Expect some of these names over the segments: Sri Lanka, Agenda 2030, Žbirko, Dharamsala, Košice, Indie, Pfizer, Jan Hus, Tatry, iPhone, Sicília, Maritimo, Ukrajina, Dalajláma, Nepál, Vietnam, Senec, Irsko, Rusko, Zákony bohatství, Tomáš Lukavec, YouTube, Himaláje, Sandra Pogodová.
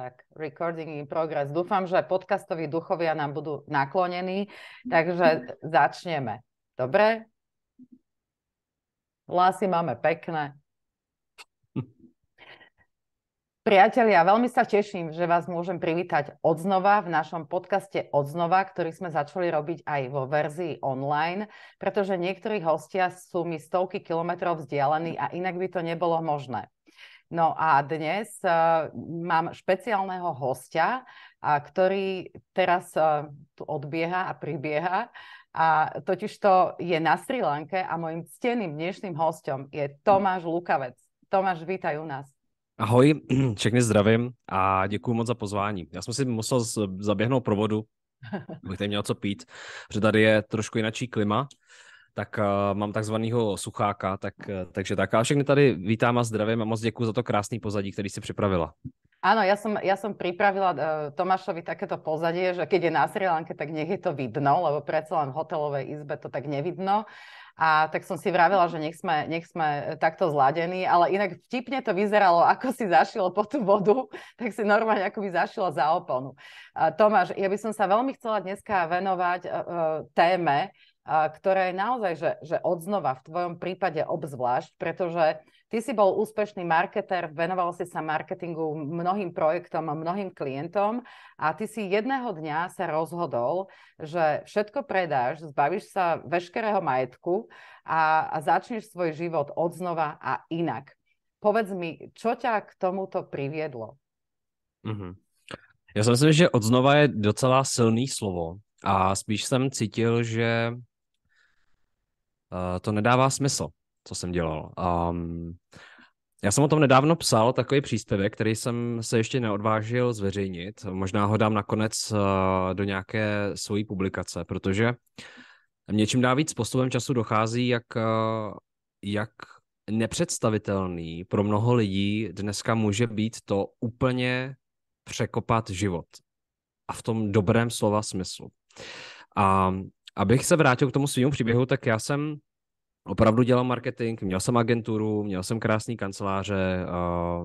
Tak, recording in progress. Dúfam, že podcastoví duchovia nám budú naklonení, takže začneme. Dobre? Hlasy máme pekné. Priatelia, veľmi sa teším, že vás môžem privítať odznova v našom podcaste Odznova, ktorý sme začali robiť aj vo verzii online, pretože niektorí hostia sú mi stovky kilometrov vzdialení a inak by to nebolo možné. No a dnes mám špeciálneho hostia, ktorý teraz tu odbieha a pribieha. A totižto je na Sri Lanke a môjim cteným dnešným hostom je Tomáš Lukavec. Tomáš, vítaj u nás. Ahoj, všechny zdravím a děkuju moc za pozvání. Já jsem si musel zaběhnout pro vodu, abych tady měl co pít, protože tady je trošku jinačí klima. Tak mám takzvaného sucháka, takže tak. A všechny tady vítám a zdravím a moc děkuji za to krásný pozadí, který si připravila. Áno, ja som pripravila Tomášovi takéto pozadie, že keď je na Sri Lanke, tak nech je to vidno, lebo predsa len v hotelovej izbe to tak nevidno. A tak som si vravila, že nech sme takto zladení, ale inak vtipne to vyzeralo, ako si zašilo po tú vodu, tak si normálne ako by zašilo za oponu. Tomáš, ja by som sa veľmi chcela dneska venovať téme, ktorá je naozaj, že odznova v tvojom prípade obzvlášť, pretože ty si bol úspešný marketér, venoval si sa marketingu mnohým projektom a mnohým klientom a ty si jedného dňa sa rozhodol, že všetko predáš, zbavíš sa veškerého majetku a začneš svoj život odznova a inak. Povedz mi, čo ťa k tomuto priviedlo? Mm-hmm. Ja som si myslel, že odznova je docela silný slovo a spíš som cítil, že to nedává smysl, co jsem dělal. Já jsem o tom nedávno psal takový příspěvek, který jsem se ještě neodvážil zveřejnit. Možná ho dám nakonec do nějaké svojí publikace, protože mě čím dá víc postupem času dochází, jak nepředstavitelný pro mnoho lidí dneska může být to úplně překopat život. A v tom dobrém slova smyslu. A abych se vrátil k tomu svýmu příběhu, tak já jsem opravdu dělal marketing, měl jsem agenturu, měl jsem krásný kanceláře,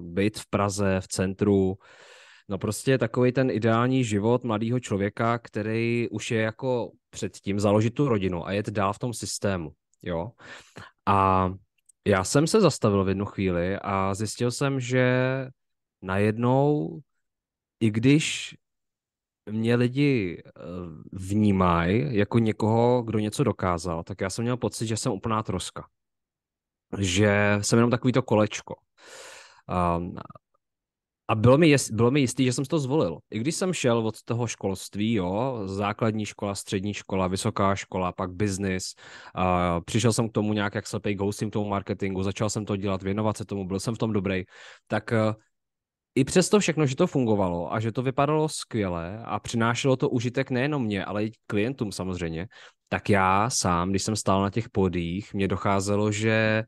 byt v Praze, v centru. No prostě takový ten ideální život mladého člověka, který už je jako předtím založit tu rodinu a jet dál v tom systému. Jo? A já jsem se zastavil v jednu chvíli a zjistil jsem, že najednou, i když mě lidi vnímají jako někoho, kdo něco dokázal, tak já jsem měl pocit, že jsem úplná troska. Že jsem jenom takový to kolečko. A bylo mi jistý, že jsem si to zvolil. I když jsem šel od toho školství, jo, základní škola, střední škola, vysoká škola, pak biznis, přišel jsem k tomu nějak jak slepej k tomu marketingu, začal jsem to dělat, věnovat se tomu, byl jsem v tom dobrý, tak... I přesto všechno, že to fungovalo a že to vypadalo skvěle a přinášelo to užitek nejenom mě, ale i klientům samozřejmě, tak já sám, když jsem stál na těch pódiích, mě docházelo, že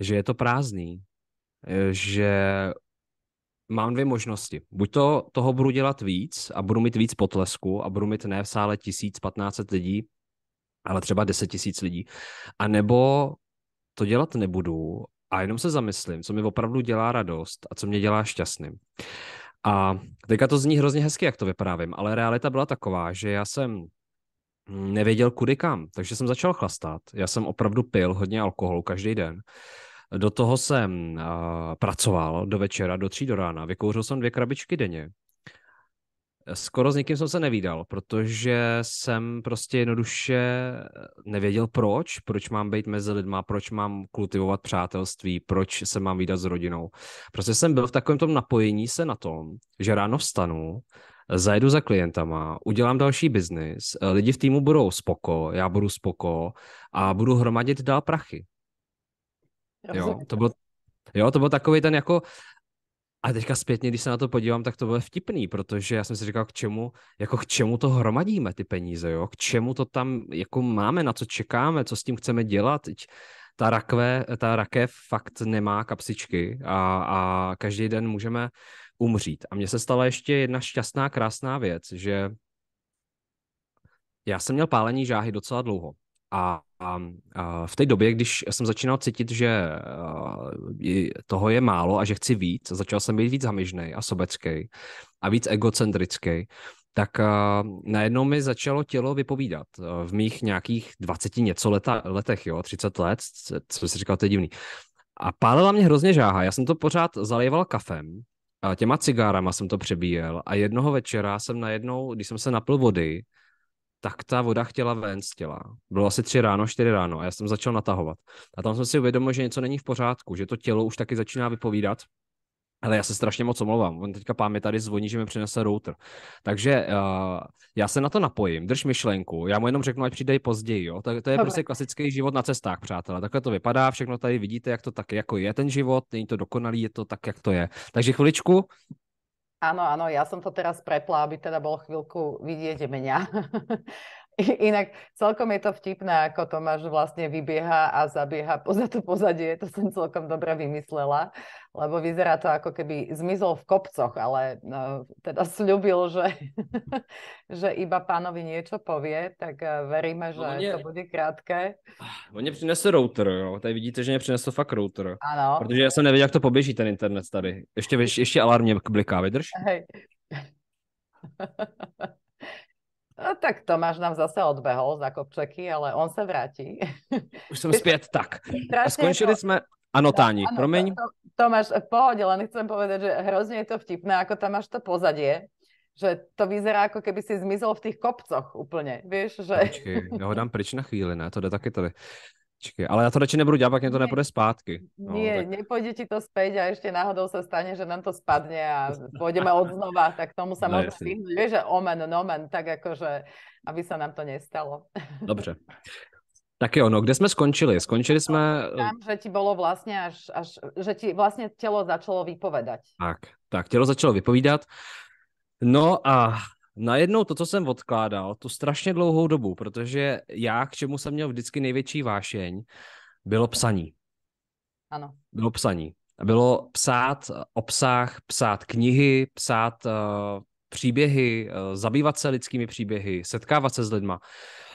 je to prázdný, že mám dvě možnosti. Buď to toho budu dělat víc a budu mít víc potlesku a budu mít ne v sále 1000, 1500 lidí, ale třeba 10 000 lidí, a nebo to dělat nebudu a jenom se zamyslím, co mi opravdu dělá radost a co mě dělá šťastným. A teďka to zní hrozně hezky, jak to vyprávím, ale realita byla taková, že já jsem nevěděl kudy kam, takže jsem začal chlastat. Já jsem opravdu pil hodně alkoholu každý den. Do toho jsem pracoval do večera, do 3 do rána. Vykouřil jsem 2 krabičky denně. Skoro s nikým jsem se nevídal, protože jsem prostě jednoduše nevěděl proč mám být mezi lidma, proč mám kultivovat přátelství, proč se mám vídat s rodinou. Prostě jsem byl v takovém tom napojení se na tom, že ráno vstanu, zajedu za klientama, udělám další biznis, lidi v týmu budou spoko, já budu spoko a budu hromadit dál prachy. To byl takový ten jako... A teďka zpětně, když se na to podívám, tak to bylo vtipný, protože já jsem si říkal, k čemu to hromadíme ty peníze, jo? K čemu to tam jako máme, na co čekáme, co s tím chceme dělat. Ta rakev fakt nemá kapsičky a každý den můžeme umřít. A mně se stala ještě jedna šťastná, krásná věc, že já jsem měl pálení žáhy docela dlouho. A v té době, když jsem začínal cítit, že toho je málo a že chci víc, začal jsem být víc hamižnej a sobecký a víc egocentrický, tak najednou mi začalo tělo vypovídat. V mých nějakých 20 něco letech, jo, 30 let, co si říkal, to je divný. A pálila mě hrozně žáha, já jsem to pořád zaléval kafem, a těma cigárama jsem to přebíjel a jednoho večera jsem najednou, když jsem se napil vody, tak ta voda chtěla ven z těla. Bylo asi 3 ráno, 4 ráno a já jsem začal natahovat. A tam jsem si uvědomil, že něco není v pořádku, že to tělo už taky začíná vypovídat. Ale já se strašně moc omlouvám, on teďka pán mi tady zvoní, že mi přinese router. Takže já se na to napojím, drž myšlenku, já mu jenom řeknu, ať přijde později, jo. To je prostě klasický život na cestách, přátelé, takhle to vypadá, všechno tady vidíte, jak to tak jako je ten život, není to dokonalý, je to tak, jak to je. Takže chviličku. Áno, áno, ja som to teraz prepla, aby teda bolo chvíľku vidieť mňa. Inak celkom je to vtipné, ako Tomáš vlastne vybieha a zabieha poza to pozadie, to som celkom dobre vymyslela, lebo vyzerá to ako keby zmizol v kopcoch, ale no, teda sľubil, že, že iba pánovi niečo povie, tak veríme, že to bude krátke. On nepřinese router, jo, tady vidíte, že nepřinese fakt router, ano. Protože ja som nevedel, jak to poběží ten internet tady, ještě alarm mě bliká, vydrž? Hej. No, tak Tomáš nám zase odbehol za kopčeky, ale on sa vráti. Už som späť, tak. A skončili sme anotáni, no, promiň. Tomáš, pohode, len chcem povedať, že hrozne je to vtipné, ako tam máš to pozadie, že to vyzerá, ako keby si zmizol v tých kopcoch úplne, vieš, že... Počkej, ja ho dám preč na chvíli, ne? To je také tady. Ale ja to radšej nebudu ďať, ak to nepôjde zpátky. No, nie, tak... nepôjde ti to späť a ešte náhodou sa stane, že nám to spadne a pôjdeme od znova, tak tomu sa no, môžeme vyhnúť. Vieš, že omen, nomen, tak akože, aby sa nám to nestalo. Dobře. Tak jo, no, kde sme skončili? Skončili sme... Tam, že ti bolo vlastne až že ti vlastne telo začalo vypovedať. Tak, telo začalo vypovídat. No a... Najednou to, co jsem odkládal, tu strašně dlouhou dobu, protože já, k čemu jsem měl vždycky největší vášeň, bylo psaní. Ano. Bylo psaní. Bylo psát obsah, psát knihy, psát příběhy, zabývat se lidskými příběhy, setkávat se s lidma.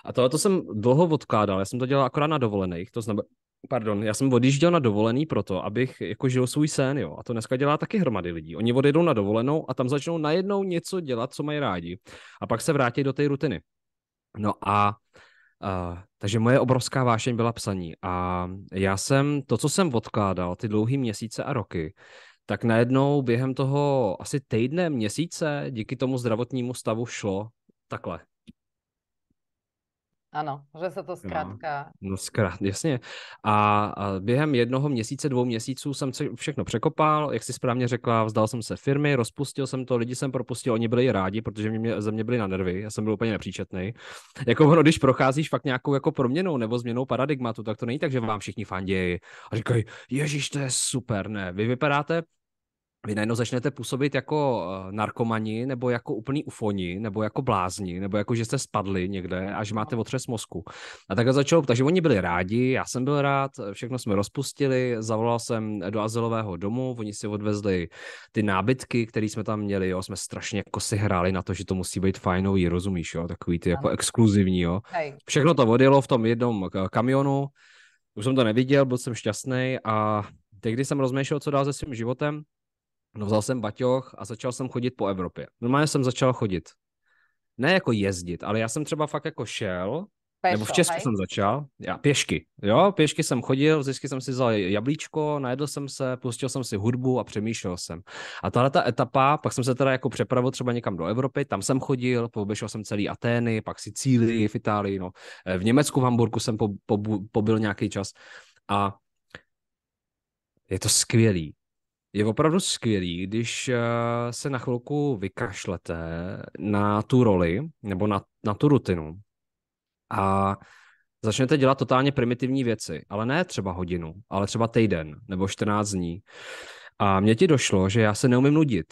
A tohle jsem dlouho odkládal, já jsem to dělal akorát na dovolených, to znamená, pardon, já jsem odjížděl na dovolený proto, abych jako žil svůj sen, jo. A to dneska dělá taky hromady lidí. Oni odjedou na dovolenou a tam začnou najednou něco dělat, co mají rádi. A pak se vrátí do té rutiny. No a takže moje obrovská vášeň byla psaní. A já jsem to, co jsem odkládal, ty dlouhý měsíce a roky, tak najednou během toho asi týdne, měsíce, díky tomu zdravotnímu stavu šlo takhle. Ano, že se to zkrátka... No zkrátka, jasně. A během 1 měsíce, 2 měsíců jsem všechno překopal, jak jsi správně řekla, vzdal jsem se firmy, rozpustil jsem to, lidi jsem propustil, oni byli rádi, protože ze mě byli na nervy, já jsem byl úplně nepříčetnej. Jako ono, když procházíš fakt nějakou jako proměnou nebo změnou paradigmatu, tak to není tak, že vám všichni fandějí a říkají, ježiš, to je super, ne, vy najednou začnete působit jako narkomani, nebo jako úplný ufoni, nebo jako blázni, nebo jako, že jste spadli někde a že máte otřes mozku. A takhle začalo, takže oni byli rádi, já jsem byl rád, všechno jsme rozpustili, zavolal jsem do azylového domu, oni si odvezli ty nábytky, které jsme tam měli, jo, jsme strašně jako si hráli na to, že to musí být fajnový, rozumíš, jo, takový ty jako exkluzivní, jo. Všechno to odjelo v tom jednom kamionu, už jsem to neviděl, byl jsem šťastný a tehdy jsem rozmýšlel, co dál se svým životem. No vzal jsem baťoch a začal jsem chodit po Evropě. Normálně jsem začal chodit. Ne jako jezdit, ale já jsem třeba fakt jako šel, pešo, nebo v Česku hej? Jsem začal, já pěšky, jo, pěšky jsem chodil, vždycky jsem si vzal jablíčko, najedl jsem se, pustil jsem si hudbu a přemýšlel jsem. A tahle ta etapa, pak jsem se teda jako přepravil třeba někam do Evropy, tam jsem chodil, poběžel jsem celý Atény, pak Sicílii v Itálii, no, v Německu, v Hamburgu jsem pobyl nějaký čas a je to skvělý. Je opravdu skvělý, když se na chvilku vykašlete na tu roli nebo na tu rutinu a začnete dělat totálně primitivní věci, ale ne třeba hodinu, ale třeba týden nebo 14 dní. A mně ti došlo, že já se neumím nudit.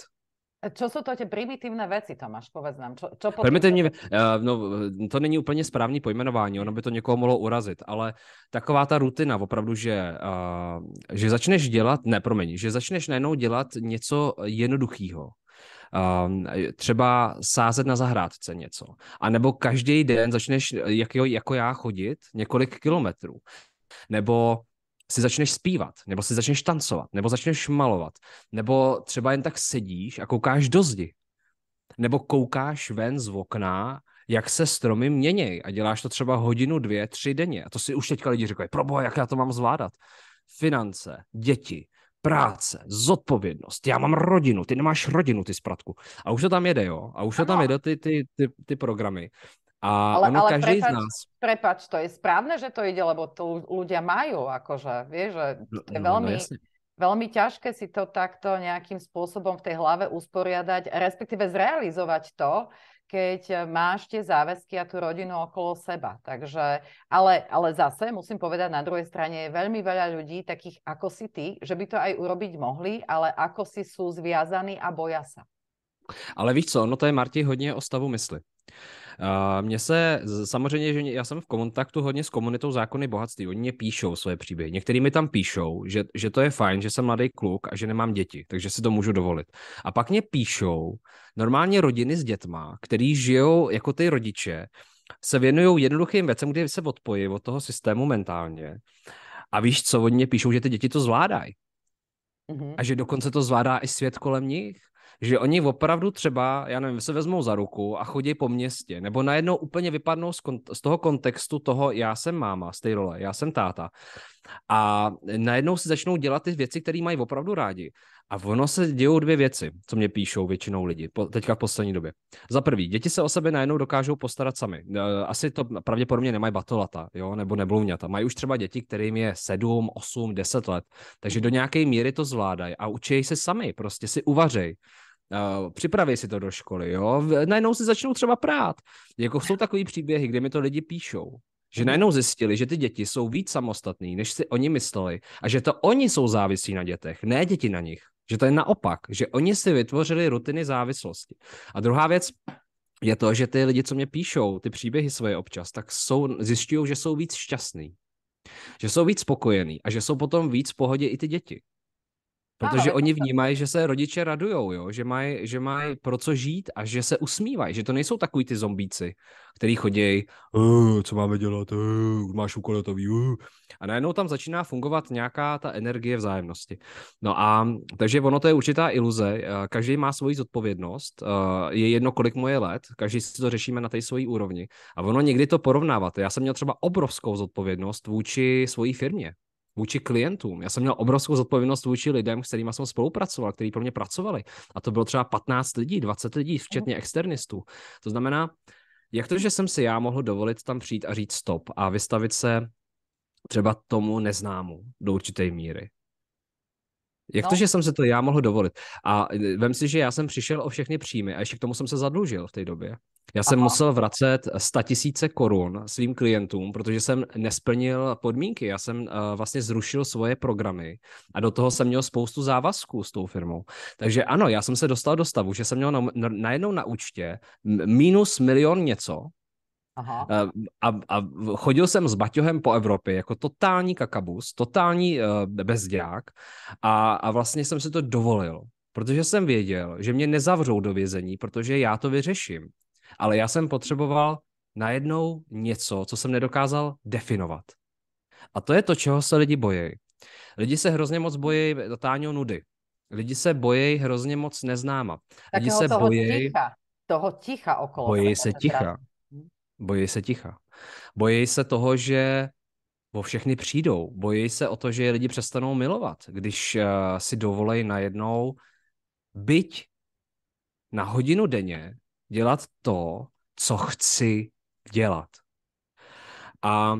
Čo sú to tie primitívne veci, Tomáš, povedz nám. Čo primitívne veci? No, to není úplne správne pojmenovanie, ono by to niekoho mohlo urazit, ale taková ta rutina opravdu, že začneš dělat, ne, promiň, že začneš najednou dělat něco jednoduchého. třeba sázet na zahrádce něco. A nebo každý den začneš, jako já, chodit několik kilometrů. Nebo si začneš zpívat, nebo si začneš tancovat, nebo začneš malovat, nebo třeba jen tak sedíš a koukáš do zdi. Nebo koukáš ven z okna, jak se stromy měněj a děláš to třeba hodinu, dvě, tři denně. A to si už teďka lidi říkají, proboha, jak já to mám zvládat? Finance, děti, práce, zodpovědnost, já mám rodinu, ty nemáš rodinu, ty spratku. A už to tam jede, jo? A už to tam jede ty programy. A ale, ono ale každý z nás... Prepač, to je správne, že to ide, lebo to ľudia majú, akože, vieš, že to je veľmi ťažké si to takto nejakým spôsobom v tej hlave usporiadať, respektíve zrealizovať to, keď máš tie záväzky a tú rodinu okolo seba. Takže, ale zase musím povedať, na druhej strane je veľmi veľa ľudí takých ako si ty, že by to aj urobiť mohli, ale ako si sú zviazaní a boja sa. Ale víš co, no to je, Marti, hodně o stavu mysli. Mně se samozřejmě, že já jsem v kontaktu hodně s komunitou Zákony bohatství, oni mě píšou svoje příběhy. Některý mi tam píšou, že to je fajn, že jsem mladý kluk a že nemám děti, takže si to můžu dovolit. A pak mě píšou normálně rodiny s dětma, který žijou jako ty rodiče, se věnují jednoduchým věcem, kde se odpojí od toho systému mentálně. A víš co, oni mě píšou, že ty děti to zvládají. A že dokonce to zvládá i svět kolem nich. Že oni opravdu třeba, já nevím, se vezmou za ruku a chodí po městě, nebo najednou úplně vypadnou z toho kontextu toho, já jsem máma z té role, já jsem táta. A najednou si začnou dělat ty věci, které mají opravdu rádi. A ono se dějou dvě věci, co mě píšou většinou lidi, teďka v poslední době. Za prvý, děti se o sebe najednou dokážou postarat sami. Asi to pravděpodobně nemají batolata, jo, nebo neblouňata. Mají už třeba děti, kterým je 7, 8, 10 let. Takže do nějaké míry to zvládají a učí se sami, prostě si uvařej. Připraví si to do školy, jo. Najednou si začnou třeba prát. Jako jsou takový příběhy, kde mi to lidi píšou. Že najednou zjistili, že ty děti jsou víc samostatný, než si oni mysleli a že to oni jsou závislí na dětech, ne děti na nich. Že to je naopak, že oni si vytvořili rutiny závislosti. A druhá věc je to, že ty lidi, co mě píšou, ty příběhy svoje občas, tak zjišťují, že jsou víc šťastný, že jsou víc spokojený a že jsou potom víc v pohodě i ty děti. Protože oni vnímají, že se rodiče radujou, jo? Že mají pro co žít a že se usmívají, že to nejsou takový ty zombíci, který chodějí, co máme dělat, máš úkoletový, a najednou tam začíná fungovat nějaká ta energie vzájemnosti. No a takže ono to je určitá iluze, každý má svoji zodpovědnost, je jedno, kolik mu je let, každý si to řešíme na té svojí úrovni a ono někdy to porovnávat. Já jsem měl třeba obrovskou zodpovědnost vůči svojí firmě. Vůči klientům. Já jsem měl obrovskou zodpovědnost vůči lidem, s kterými jsem spolupracoval, kteří pro mě pracovali. A to bylo třeba 15 lidí, 20 lidí, včetně externistů. To znamená, jak to, že jsem si já mohl dovolit tam přijít a říct stop a vystavit se třeba tomu neznámu do určité míry. Jak to, že jsem se to já mohl dovolit? A vem si, že já jsem přišel o všechny příjmy a ještě k tomu jsem se zadlužil v té době. Já jsem musel vracet 100 000 korun svým klientům, protože jsem nesplnil podmínky. Já jsem vlastně zrušil svoje programy a do toho jsem měl spoustu závazků s tou firmou. Takže ano, já jsem se dostal do stavu, že jsem měl najednou na účtě -1 000 000 něco. Aha. A chodil jsem s baťohem po Evropě jako totální kakabus, totální bezdělák a vlastně jsem si to dovolil, protože jsem věděl, že mě nezavřou do vězení, protože já to vyřeším. Ale já jsem potřeboval najednou něco, co jsem nedokázal definovat. A to je to, čeho se lidi bojí. Lidi se hrozně moc bojí totální nudy. Lidi se bojí hrozně moc neznáma. Lidi se bojí toho ticha okolo. Bojí se ticha. Bojí se ticha. Bojí se toho, že o všechny přijdou. Bojí se o to, že lidi přestanou milovat, když si dovolej najednou byť na hodinu denně dělat to, co chci dělat. A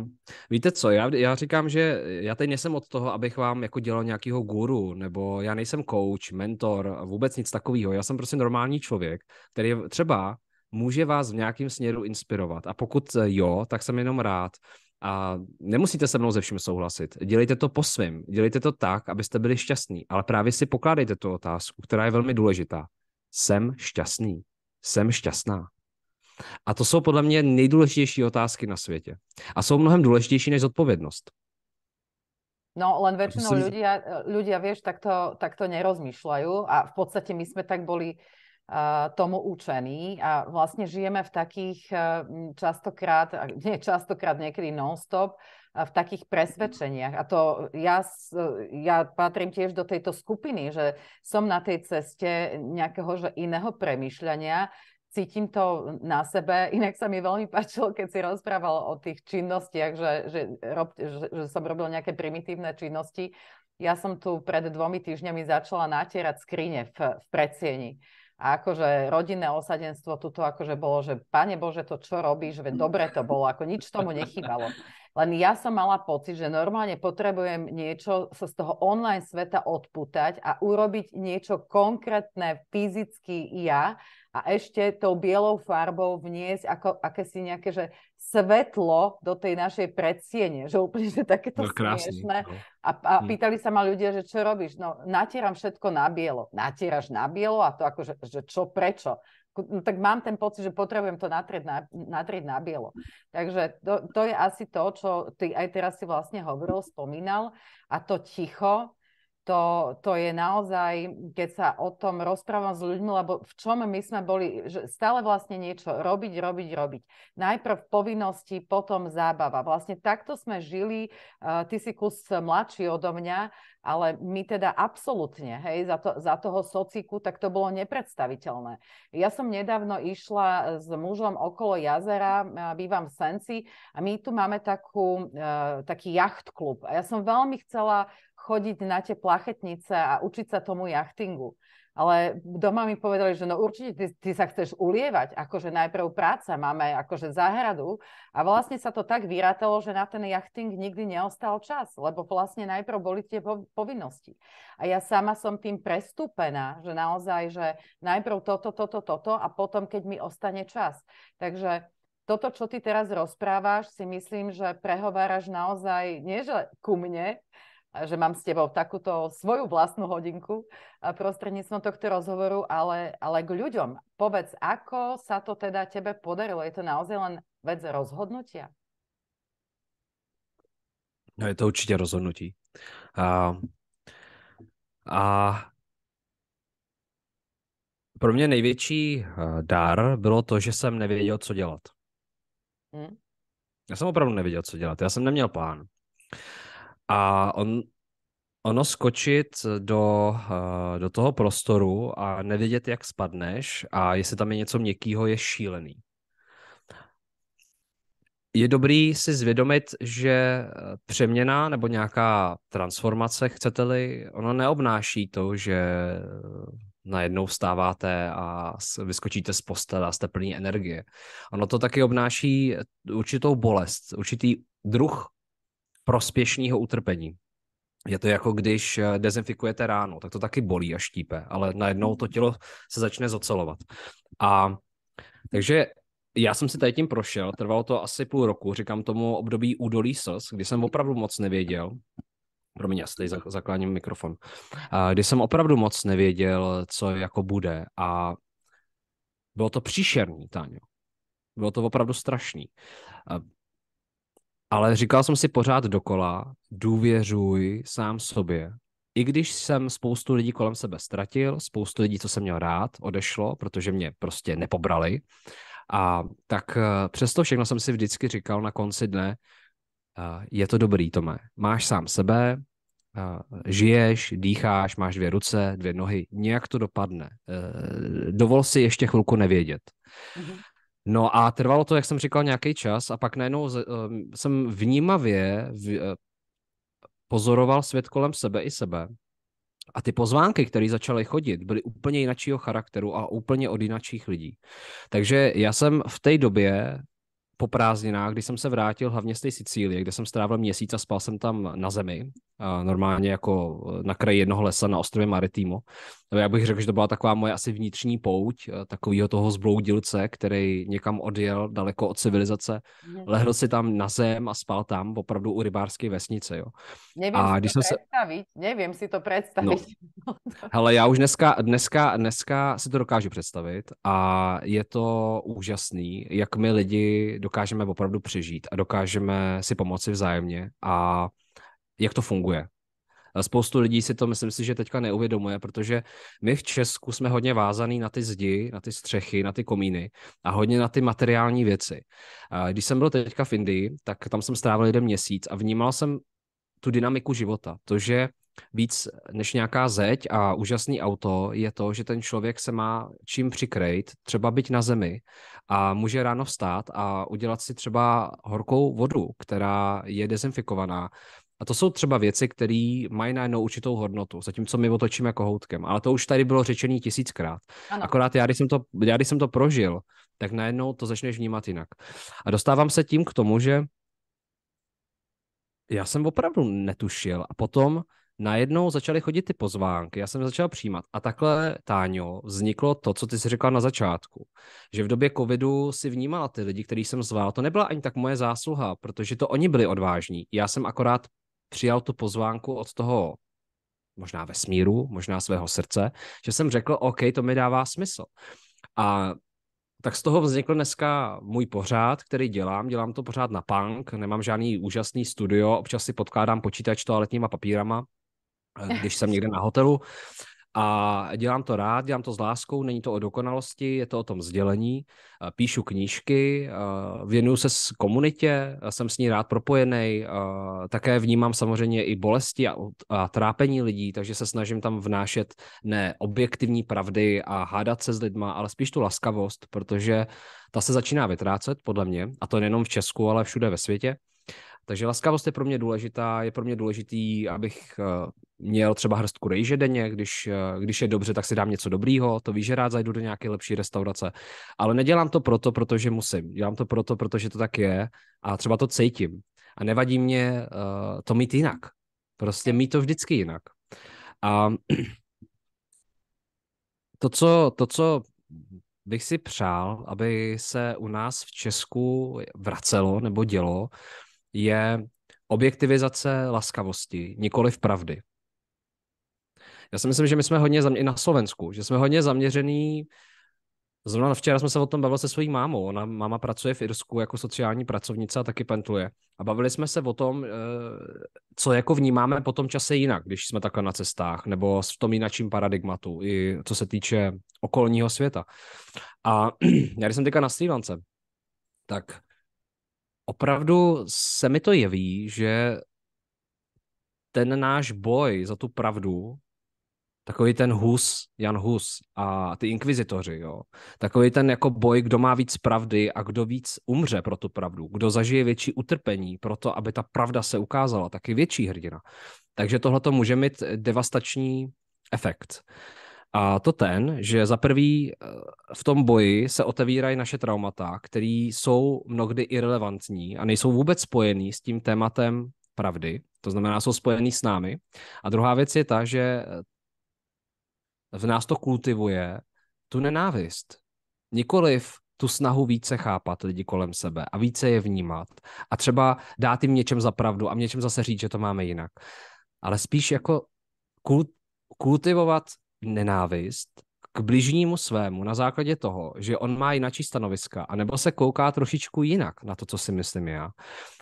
víte co, já říkám, že já teď nejsem od toho, abych vám jako dělal nějakýho guru, nebo já nejsem coach, mentor, vůbec nic takového. Já jsem prostě normální člověk, který třeba může vás v nějakém směru inspirovat. A pokud jo, tak jsem jenom rád. A nemusíte se mnou ze vším souhlasit. Dělejte to po svém. Dělejte to tak, abyste byli šťastní. Ale právě si pokládejte tu otázku, která je velmi důležitá. Jsem šťastný. Jsem šťastná. A to jsou podle mě nejdůležitější otázky na světě. A jsou mnohem důležitější než zodpovědnost. No, len väčšinou ľudia, vieš, takto nerozmýšľajú. A v podstate my sme tak boli tomu učení a vlastne žijeme v takých niekedy non-stop, v takých presvedčeniach. A to ja patrím tiež do tejto skupiny, že som na tej ceste nejakého iného premýšľania, cítim to na sebe. Inak sa mi veľmi páčilo, keď si rozprával o tých činnostiach, že som robil nejaké primitívne činnosti. Ja som tu pred 2 týždňami začala natierať skrine v predsieni. A akože rodinné osadenstvo tuto akože bolo, že Pane Bože, to čo robíš, veď dobre to bolo, ako nič tomu nechýbalo. Len ja som mala pocit, že normálne potrebujem niečo sa z toho online sveta odpútať a urobiť niečo konkrétne fyzicky ja a ešte tou bielou farbou vniesť ako akési nejaké že svetlo do tej našej predsiene, že úplne že takéto no, smiešné. No. A pýtali sa ma ľudia, že čo robíš? No natieram všetko na bielo. Natieraš na bielo a to akože že čo, prečo? No, tak mám ten pocit, že potrebujem to natrieť na bielo. Takže to je asi to, čo ty aj teraz si vlastne hovoril, spomínal. A to ticho, to je naozaj, keď sa o tom rozprávam s ľuďmi, lebo v čom my sme boli, že stále vlastne niečo robiť. Najprv povinnosti, potom zábava. Vlastne takto sme žili, ty si kus mladší odo mňa, ale my teda absolútne, hej, za toho sociku, tak to bolo nepredstaviteľné. Ja som nedávno išla s mužom okolo jazera, bývam v Senci a my tu máme taký jachtklub. A ja som veľmi chcela chodiť na tie plachetnice a učiť sa tomu jachtingu. Ale doma mi povedali, že no určite ty sa chceš ulievať, akože najprv práca, máme akože záhradu a vlastne sa to tak vyrátalo, že na ten jachting nikdy neostal čas, lebo vlastne najprv boli tie povinnosti. A ja sama som tým prestúpená, že naozaj, že najprv toto a potom, keď mi ostane čas. Takže toto, čo ty teraz rozprávaš, si myslím, že prehováraš naozaj, nie že ku mne, že mám s tebou takúto svoju vlastnú hodinku prostredníctvom tohto rozhovoru, ale k ľuďom. Povedz, ako sa to teda tebe podarilo? Je to naozaj len vec rozhodnutia? No je to určite rozhodnutí. A pro mě největší dar bylo to, že jsem nevěděl, co dělat. Já jsem opravdu nevěděl, co dělat. Já jsem neměl plán. A ono skočit do toho prostoru a nevědět, jak spadneš a jestli tam je něco měkkýho, je šílený. Je dobrý si zvědomit, že přeměna nebo nějaká transformace, chcete-li, ono neobnáší to, že najednou vstáváte a vyskočíte z postele a jste plný energie. Ono to taky obnáší určitou bolest, určitý druh prospěšného utrpení. Je to jako když dezinfikujete ránu, tak to taky bolí a štípe, ale najednou to tělo se začne zocelovat. A takže já jsem si tady tím prošel, trvalo to asi 0,5 roku, říkám tomu období údolí slz, kdy jsem opravdu moc nevěděl, promiň, já si tady zakláním mikrofon, kdy jsem opravdu moc nevěděl, co jako bude a bylo to příšerný, Táňo. Bylo to opravdu strašný. Ale říkal jsem si pořád dokola, důvěřuj sám sobě. I když jsem spoustu lidí kolem sebe ztratil, spoustu lidí, co jsem měl rád, odešlo, protože mě prostě nepobrali. A tak přesto všechno jsem si vždycky říkal na konci dne, je to dobrý, Tome. Máš sám sebe, žiješ, dýcháš, máš 2 ruce, 2 nohy, nějak to dopadne. Dovol si ještě chvilku nevědět. Mm-hmm. No a trvalo to, jak jsem říkal, nějaký čas a pak najednou jsem vnímavě pozoroval svět kolem sebe i sebe. A ty pozvánky, které začaly chodit, byly úplně jiného charakteru a úplně od jiných lidí. Takže já jsem v té době po prázdninách, když jsem se vrátil hlavně z té Sicílie, kde jsem strávil měsíc a spal jsem tam na zemi, normálně jako na kraji jednoho lesa na ostrově Maritimo. Já bych řekl, že to byla taková moje asi vnitřní pouť takového toho zbloudilce, který někam odjel daleko od civilizace, lehl si tam na zem a spal tam opravdu u rybářské vesnice. Jo. Nevím si to představit. No. Hele, já už dneska si to dokážu představit a je to úžasný, jak my lidi dokážeme opravdu přežít a dokážeme si pomoci vzájemně a jak to funguje. Spoustu lidí si to, myslím si, že teďka neuvědomuje, protože my v Česku jsme hodně vázaný na ty zdi, na ty střechy, na ty komíny a hodně na ty materiální věci. Když jsem byl teďka v Indii, tak tam jsem strávil 1 měsíc a vnímal jsem tu dynamiku života, to, že víc než nějaká zeď a úžasný auto je to, že ten člověk se má čím přikrejt, třeba být na zemi a může ráno vstát a udělat si třeba horkou vodu, která je dezinfikovaná. A to jsou třeba věci, které mají najednou určitou hodnotu, zatímco my otočíme kohoutkem. Ale to už tady bylo řečený 1000krát. Ano. Akorát já, když jsem to prožil, tak najednou to začneš vnímat jinak. A dostávám se tím k tomu, že já jsem opravdu netušil a potom najednou začaly chodit ty pozvánky, já jsem začal přijímat. A takhle, Táňo, vzniklo to, co ty jsi řekla na začátku, že v době covidu si vnímala ty lidi, který jsem zval. To nebyla ani tak moje zásluha, protože to oni byli odvážní. Já jsem akorát přijal tu pozvánku od toho možná vesmíru, možná svého srdce, že jsem řekl, OK, to mi dává smysl. A tak z toho vznikl dneska můj pořád, který dělám to pořád na punk, nemám žádný úžasný studio, občas si podkládám počítač toaletníma papírama, když jsem někde na hotelu a dělám to rád, dělám to s láskou, není to o dokonalosti, je to o tom sdělení, píšu knížky, věnuju se s komunitě, jsem s ní rád propojený, také vnímám samozřejmě i bolesti a trápení lidí, takže se snažím tam vnášet ne objektivní pravdy a hádat se s lidma, ale spíš tu laskavost, protože ta se začíná vytrácet podle mě, a to nejenom v Česku, ale všude ve světě. Takže laskavost je pro mě důležitá, je pro mě důležitý, abych měl třeba hrstku rejže denně, když je dobře, tak si dám něco dobrýho, to víš, že rád zajdu do nějaké lepší restaurace, ale nedělám to proto, protože musím, dělám to proto, protože to tak je a třeba to cítím a nevadí mě to mít jinak, prostě mít to vždycky jinak. A to, co bych si přál, aby se u nás v Česku vracelo nebo dělo, je objektivizace laskavosti, nikoliv pravdy. Já si myslím, že my jsme hodně zaměřený na Slovensku, že jsme hodně zaměřený. Zrovna včera jsme se o tom bavili se svojí mámou. Ona máma pracuje v Irsku jako sociální pracovnice a taky pentluje. A bavili jsme se o tom, co jako vnímáme po tom čase jinak, když jsme takhle na cestách, nebo v tom jinačím paradigmatu, i co se týče okolního světa. A já když jsem teďka na Srí Lance, tak opravdu se mi to jeví, že ten náš boj za tu pravdu, takový ten Hus, Jan Hus a ty inkvizitoři, jo, takový ten jako boj, kdo má víc pravdy a kdo víc umře pro tu pravdu, kdo zažije větší utrpení pro to, aby ta pravda se ukázala, taky větší hrdina. Takže tohle to může mít devastační efekt. A to ten, že za prvý v tom boji se otevírají naše traumata, které jsou mnohdy irelevantní a nejsou vůbec spojený s tím tématem pravdy, to znamená, jsou spojený s námi. A druhá věc je ta, že v nás to kultivuje tu nenávist, nikoliv tu snahu více chápat lidi kolem sebe a více je vnímat a třeba dát jim něčem za pravdu a něčem zase říct, že to máme jinak. Ale spíš jako kultivovat nenávist k bližnímu svému na základě toho, že on má jináčí stanoviska, anebo se kouká trošičku jinak na to, co si myslím já.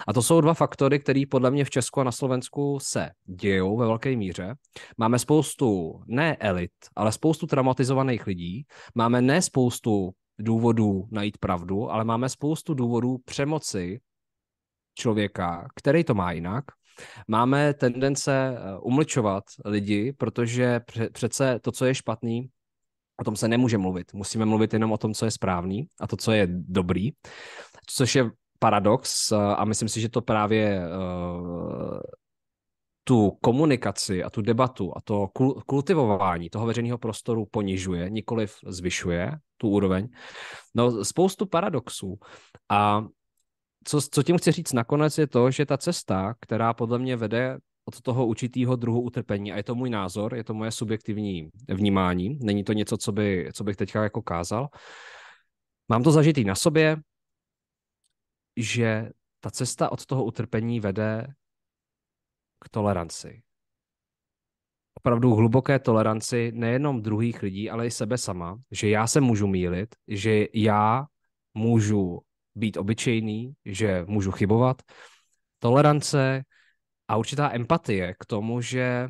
A to jsou dva faktory, které podle mě v Česku a na Slovensku se dějou ve velké míře. Máme spoustu ne elit, ale spoustu traumatizovaných lidí. Máme ne spoustu důvodů najít pravdu, ale máme spoustu důvodů přemoci člověka, který to má jinak. Máme tendence umlčovat lidi, protože přece to, co je špatný, o tom se nemůže mluvit. Musíme mluvit jenom o tom, co je správný a to, co je dobrý, což je paradox a myslím si, že to právě tu komunikaci a tu debatu a to kultivování toho veřejného prostoru ponižuje, nikoliv zvyšuje tu úroveň. No, spoustu paradoxů a co tím chci říct nakonec je to, že ta cesta, která podle mě vede od toho určitýho druhu utrpení, a je to můj názor, je to moje subjektivní vnímání, není to něco, co bych teďka jako kázal, mám to zažitý na sobě, že ta cesta od toho utrpení vede k toleranci. Opravdu hluboké toleranci nejenom druhých lidí, ale i sebe sama, že já se můžu mýlit, že já můžu být obyčejný, že můžu chybovat. Tolerance a určitá empatie k tomu, že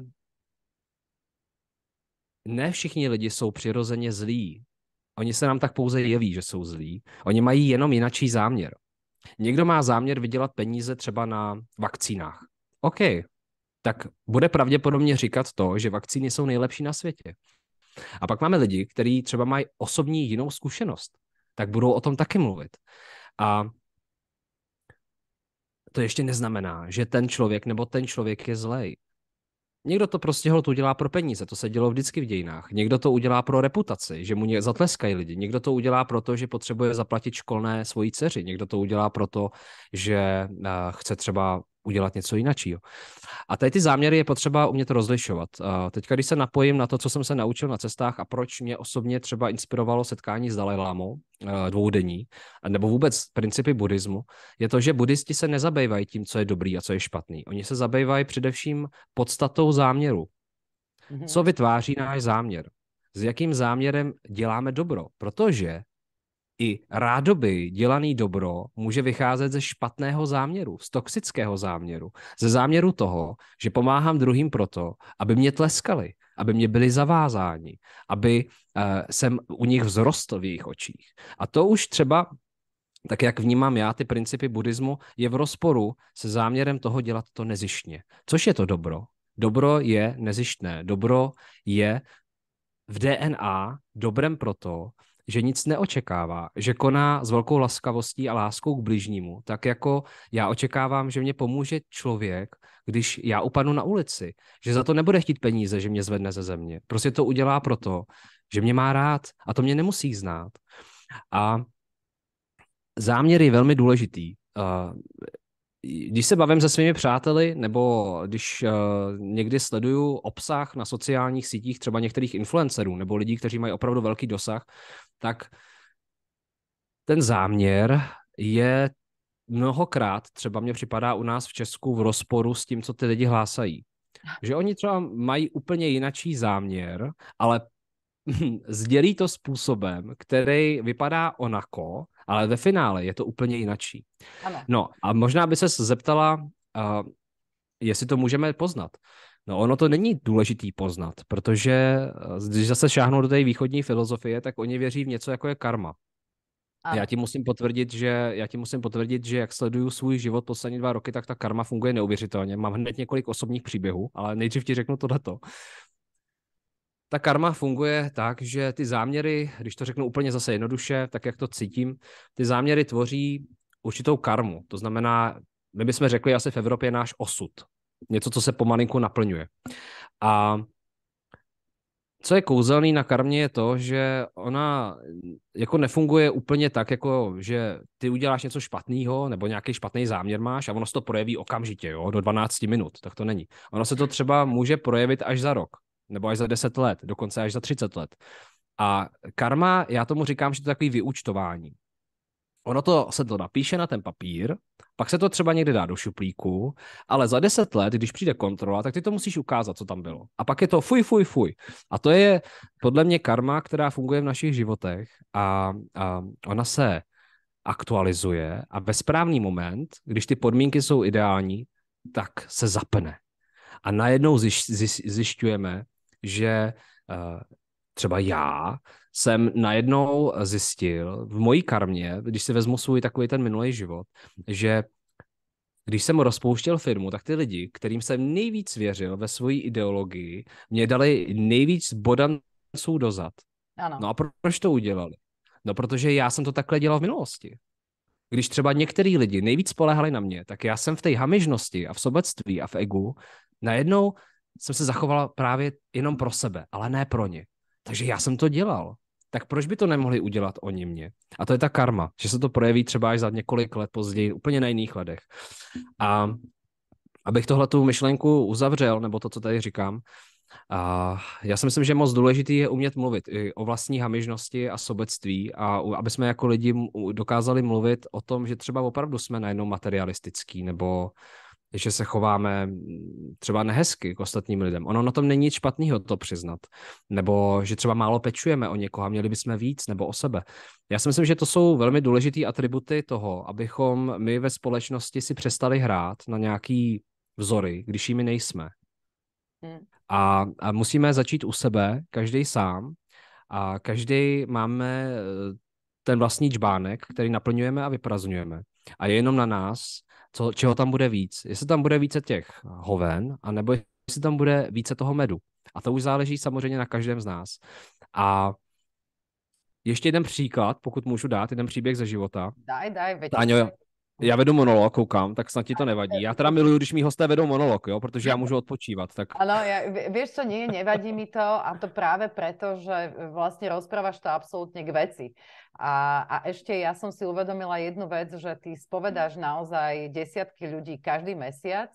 ne všichni lidi jsou přirozeně zlí. Oni se nám tak pouze jeví, že jsou zlí. Oni mají jenom jinačí záměr. Někdo má záměr vydělat peníze třeba na vakcínách. OK, tak bude pravděpodobně říkat to, že vakcíny jsou nejlepší na světě. A pak máme lidi, kteří třeba mají osobní jinou zkušenost, tak budou o tom taky mluvit. A to ještě neznamená, že ten člověk nebo ten člověk je zlej. Někdo to prostě hold udělá pro peníze, to se dělo vždycky v dějinách. Někdo to udělá pro reputaci, že mu zatleskají lidi. Někdo to udělá proto, že potřebuje zaplatit školné svojí dceři. Někdo to udělá proto, že chce třeba udělat něco jináčího. A tady ty záměry je potřeba umět rozlišovat. Teďka, když se napojím na to, co jsem se naučil na cestách a proč mě osobně třeba inspirovalo setkání s Dalajlámou dvoudenní, nebo vůbec principy buddhismu, je to, že buddhisti se nezabývají tím, co je dobrý a co je špatný. Oni se zabývají především podstatou záměru. Co vytváří náš záměr? S jakým záměrem děláme dobro? Protože i rádoby dělaný dobro může vycházet ze špatného záměru, z toxického záměru, ze záměru toho, že pomáhám druhým proto, aby mě tleskali, aby mě byli zavázáni, aby jsem u nich vzrostl v jejich očích. A to už třeba, tak jak vnímám já ty principy buddhismu, je v rozporu se záměrem toho dělat to nezištně. Což je to dobro? Dobro je nezištné. Dobro je v DNA dobrem proto, že nic neočekává, že koná s velkou laskavostí a láskou k bližnímu, tak jako já očekávám, že mě pomůže člověk, když já upadnu na ulici, že za to nebude chtít peníze, že mě zvedne ze země. Prostě to udělá proto, že mě má rád a to mě nemusí znát. A záměr je velmi důležitý. Když se bavím se svými přáteli, nebo když někdy sleduju obsah na sociálních sítích třeba některých influencerů nebo lidí, kteří mají opravdu velký dosah, tak ten záměr je mnohokrát, třeba mně připadá u nás v Česku, v rozporu s tím, co ty lidi hlásají. Že oni třeba mají úplně jinačí záměr, ale sdělí to způsobem, který vypadá onako, ale ve finále je to úplně jinačí. No a možná by se zeptala, jestli to můžeme poznat. No ono to není důležitý poznat, protože když zase šáhnou do té východní filozofie, tak oni věří v něco, jako je karma. A já ti musím potvrdit, že jak sleduju svůj život poslední 2 roky, tak ta karma funguje neuvěřitelně. Mám hned několik osobních příběhů, ale nejdřív ti řeknu tohleto. Ta karma funguje tak, že ty záměry, když to řeknu úplně zase jednoduše, tak jak to cítím, ty záměry tvoří určitou karmu. To znamená, my bychom řekli asi v Evropě náš osud. Něco, co se pomalinku naplňuje. A co je kouzelný na karmě je to, že ona jako nefunguje úplně tak, jako že ty uděláš něco špatného nebo nějaký špatný záměr máš a ono se to projeví okamžitě, jo, do 12 minut. Tak to není. Ono se to třeba může projevit až za rok. Nebo až za 10 let, dokonce až za 30 let. A karma, já tomu říkám, že to je takový vyúčtování. Ono to se to napíše na ten papír, pak se to třeba někde dá do šuplíku, ale za 10 let, když přijde kontrola, tak ty to musíš ukázat, co tam bylo. A pak je to fuj, fuj, fuj. A to je podle mě karma, která funguje v našich životech a ona se aktualizuje a ve správný moment, když ty podmínky jsou ideální, tak se zapne. A najednou zjišťujeme, že třeba já jsem najednou zjistil v mojí karmě, když si vezmu svůj takový ten minulý život, že když jsem rozpouštěl firmu, tak ty lidi, kterým jsem nejvíc věřil ve svoji ideologii, mě dali nejvíc bodanců dozad. Ano. No a proč to udělali? No protože já jsem to takhle dělal v minulosti. Když třeba některý lidi nejvíc spoléhali na mě, tak já jsem v té hamižnosti a v sobectví a v egu najednou jsem se zachoval právě jenom pro sebe, ale ne pro ně. Takže já jsem to dělal. Tak proč by to nemohli udělat oni mě? A to je ta karma, že se to projeví třeba až za několik let později, úplně na jiných ledech. A abych tohle tu myšlenku uzavřel, nebo to, co tady říkám, a já si myslím, že moc důležitý je umět mluvit i o vlastní hamižnosti a sobectví a aby jsme jako lidi dokázali mluvit o tom, že třeba opravdu jsme najednou materialistický nebo že se chováme třeba nehezky k ostatním lidem. Ono na tom není nic špatného to přiznat. Nebo že třeba málo pečujeme o někoho a měli bychom víc nebo o sebe. Já si myslím, že to jsou velmi důležitý atributy toho, abychom my ve společnosti si přestali hrát na nějaký vzory, když jimi nejsme. A musíme začít u sebe, každý sám, a každý máme ten vlastní džbánek, který naplňujeme a vyprazňujeme. A je jenom na nás, čeho tam bude víc. Jestli tam bude více těch hoven, anebo jestli tam bude více toho medu. A to už záleží samozřejmě na každém z nás. A ještě jeden příklad, pokud můžu dát, jeden příběh ze života. Daj, Táňo, já vedu monolog, koukám, tak snad ti to nevadí. Já teda miluju, když mý hosté vedou monolog, jo, protože já můžu odpočívat. Tak... Ano, víš co, nie, nevadí mi to a to právě proto, že vlastně rozprávaš to absolutně k veci. A ešte ja som si uvedomila jednu vec, že ty spovedáš naozaj desiatky ľudí každý mesiac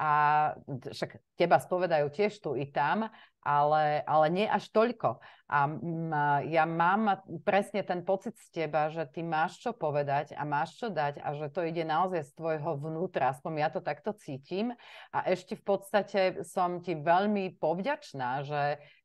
a však teba spovedajú tiež tu i tam, ale nie až toľko. A ja mám presne ten pocit z teba, že ty máš čo povedať a máš čo dať a že to ide naozaj z tvojho vnútra. Aspoň ja to takto cítim. A ešte v podstate som ti veľmi povďačná,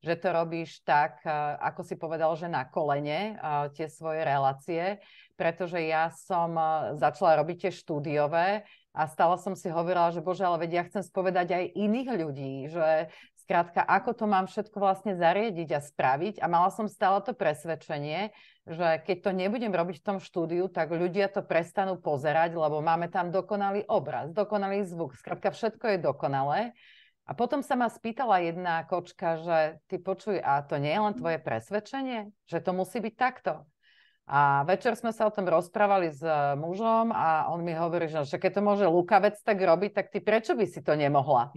že to robíš tak, ako si povedal, že na kolene tie svoje relácie, pretože ja som začala robiť tie štúdiové a stále som si hovorila, že bože, ale veď ja chcem spovedať aj iných ľudí, že skrátka, ako to mám všetko vlastne zariadiť a spraviť. A mala som stále to presvedčenie, že keď to nebudem robiť v tom štúdiu, tak ľudia to prestanú pozerať, lebo máme tam dokonalý obraz, dokonalý zvuk. Skrátka, všetko je dokonalé. A potom sa ma spýtala jedna kočka, že ty počuj, a to nie je len tvoje presvedčenie? Že to musí byť takto? A večer sme sa o tom rozprávali s mužom a on mi hovorí, že keď to môže Lukavec tak robiť, tak ty prečo by si to nemohla?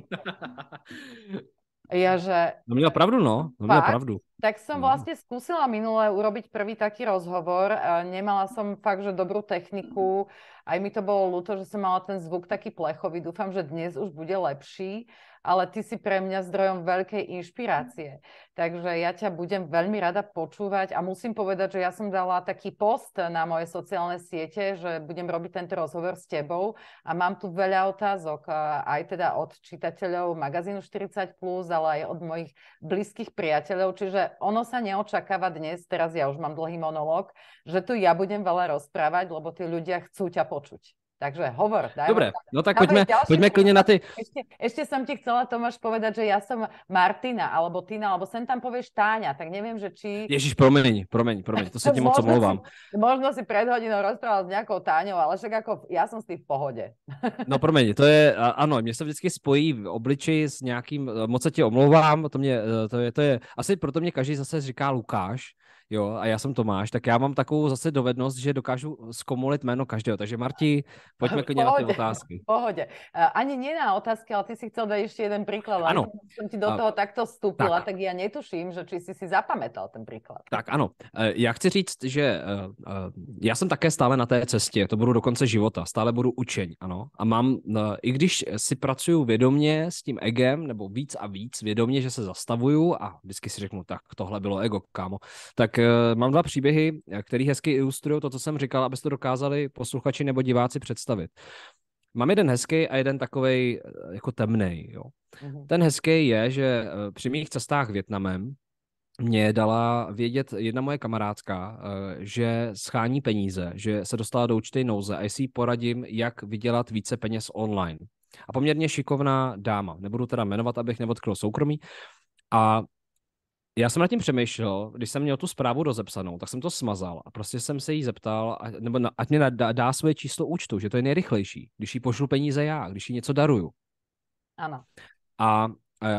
Měla pravdu, no. Měla pravdu. Tak som vlastne skúsila minule urobiť prvý taký rozhovor. Nemala som fakt, že dobrú techniku. Aj mi to bolo ľúto, že som mala ten zvuk taký plechový. Dúfam, že dnes už bude lepší. Ale ty si pre mňa zdrojom veľkej inšpirácie. Takže ja ťa budem veľmi rada počúvať. A musím povedať, že ja som dala taký post na moje sociálne siete, že budem robiť tento rozhovor s tebou. A mám tu veľa otázok. Aj teda od čitateľov magazínu 40+, ale aj od mojich blízkych priateľov. Čiže ono sa neočakáva dnes, teraz ja už mám dlhý monológ, že tu ja budem veľa rozprávať, lebo tí ľudia chcú ťa počuť. Takže hovor. Dobre, no tak poďme kľudne na ty. Ešte som ti chcela, Tomáš, povedať, že ja som Martina, alebo Tina, alebo sem tam povieš Táňa, tak neviem, že či... Ježiš, promeň, to sa ti moc omlouvám. Možno si pred hodinou rozprával s nejakou Táňou, ale však ako ja som s tým v pohode. No promeň, to je, áno, mne sa vždycky spojí v obliči s nejakým, moc sa ti omlouvám, to je, asi proto mne každý zase říká Lukáš, jo, a já jsem Tomáš, tak já mám takovou zase dovednost, že dokážu zkomulit jméno každého. Takže Marti, pojďme klidně na ty otázky. V pohodě. Ani nie na otázky, ale ty si chcel dát ještě jeden příklad. Ano. Když jsem ti do toho takto vstupila, tak já netuším, že či si zapamätal ten příklad. Tak ano. Já chci říct, že já jsem také stále na té cestě, to budu do konce života, stále budu učeň, ano. A mám, i když si pracuju vědomě s tím egem, nebo víc a víc vědomě, že se zastavuju a vždycky si řeknu, tak tohle bylo ego, kámo, tak mám dva příběhy, které hezky ilustrují to, co jsem říkal, abyste to dokázali posluchači nebo diváci představit. Mám jeden hezký a jeden takovej jako temnej. Jo. Ten hezký je, že při mých cestách Vietnamem mě dala vědět jedna moje kamarádka, že schání peníze, že se dostala do určité nouze a jestli jí poradím, jak vydělat více peněz online. A poměrně šikovná dáma, nebudu teda jmenovat, abych neodkryl soukromí. A já jsem nad tím přemýšlel, když jsem měl tu zprávu rozepsanou, tak jsem to smazal a prostě jsem se jí zeptal, nebo ať mě dá svoje číslo účtu, že to je nejrychlejší, když jí pošlu peníze já, když jí něco daruju. Ano. A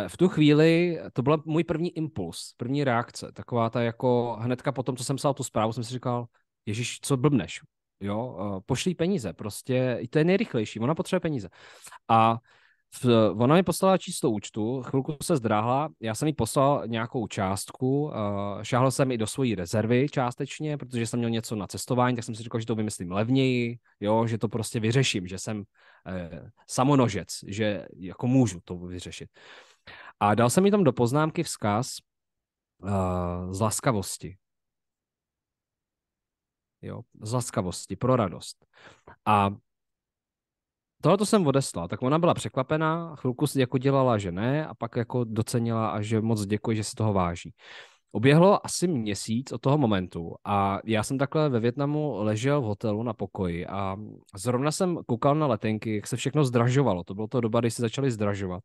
v tu chvíli to byl můj první impuls, první reakce, taková ta jako hnedka potom, co jsem psal tu zprávu, jsem si říkal, ježiš, co blbneš, jo, pošlí peníze, prostě to je nejrychlejší, ona potřebuje peníze. A ona mi poslala číslo účtu, chvilku se zdráhla, já jsem jí poslal nějakou částku, šáhl jsem i do svojí rezervy částečně, protože jsem měl něco na cestování, tak jsem si řekl, že to vymyslím levněji, jo, že to prostě vyřeším, že jsem samonožec, že jako můžu to vyřešit. A dal jsem jí tam do poznámky vzkaz z laskavosti. Jo, z laskavosti, pro radost. A tohle jsem odeslal, tak ona byla překvapená, chvilku si jako dělala, že ne, a pak jako docenila a že moc děkuji, že si toho váží. Uběhlo asi měsíc od toho momentu a já jsem takhle ve Vietnamu ležel v hotelu na pokoji a zrovna jsem koukal na letenky, jak se všechno zdražovalo. To bylo to doba, kdy se začaly zdražovat.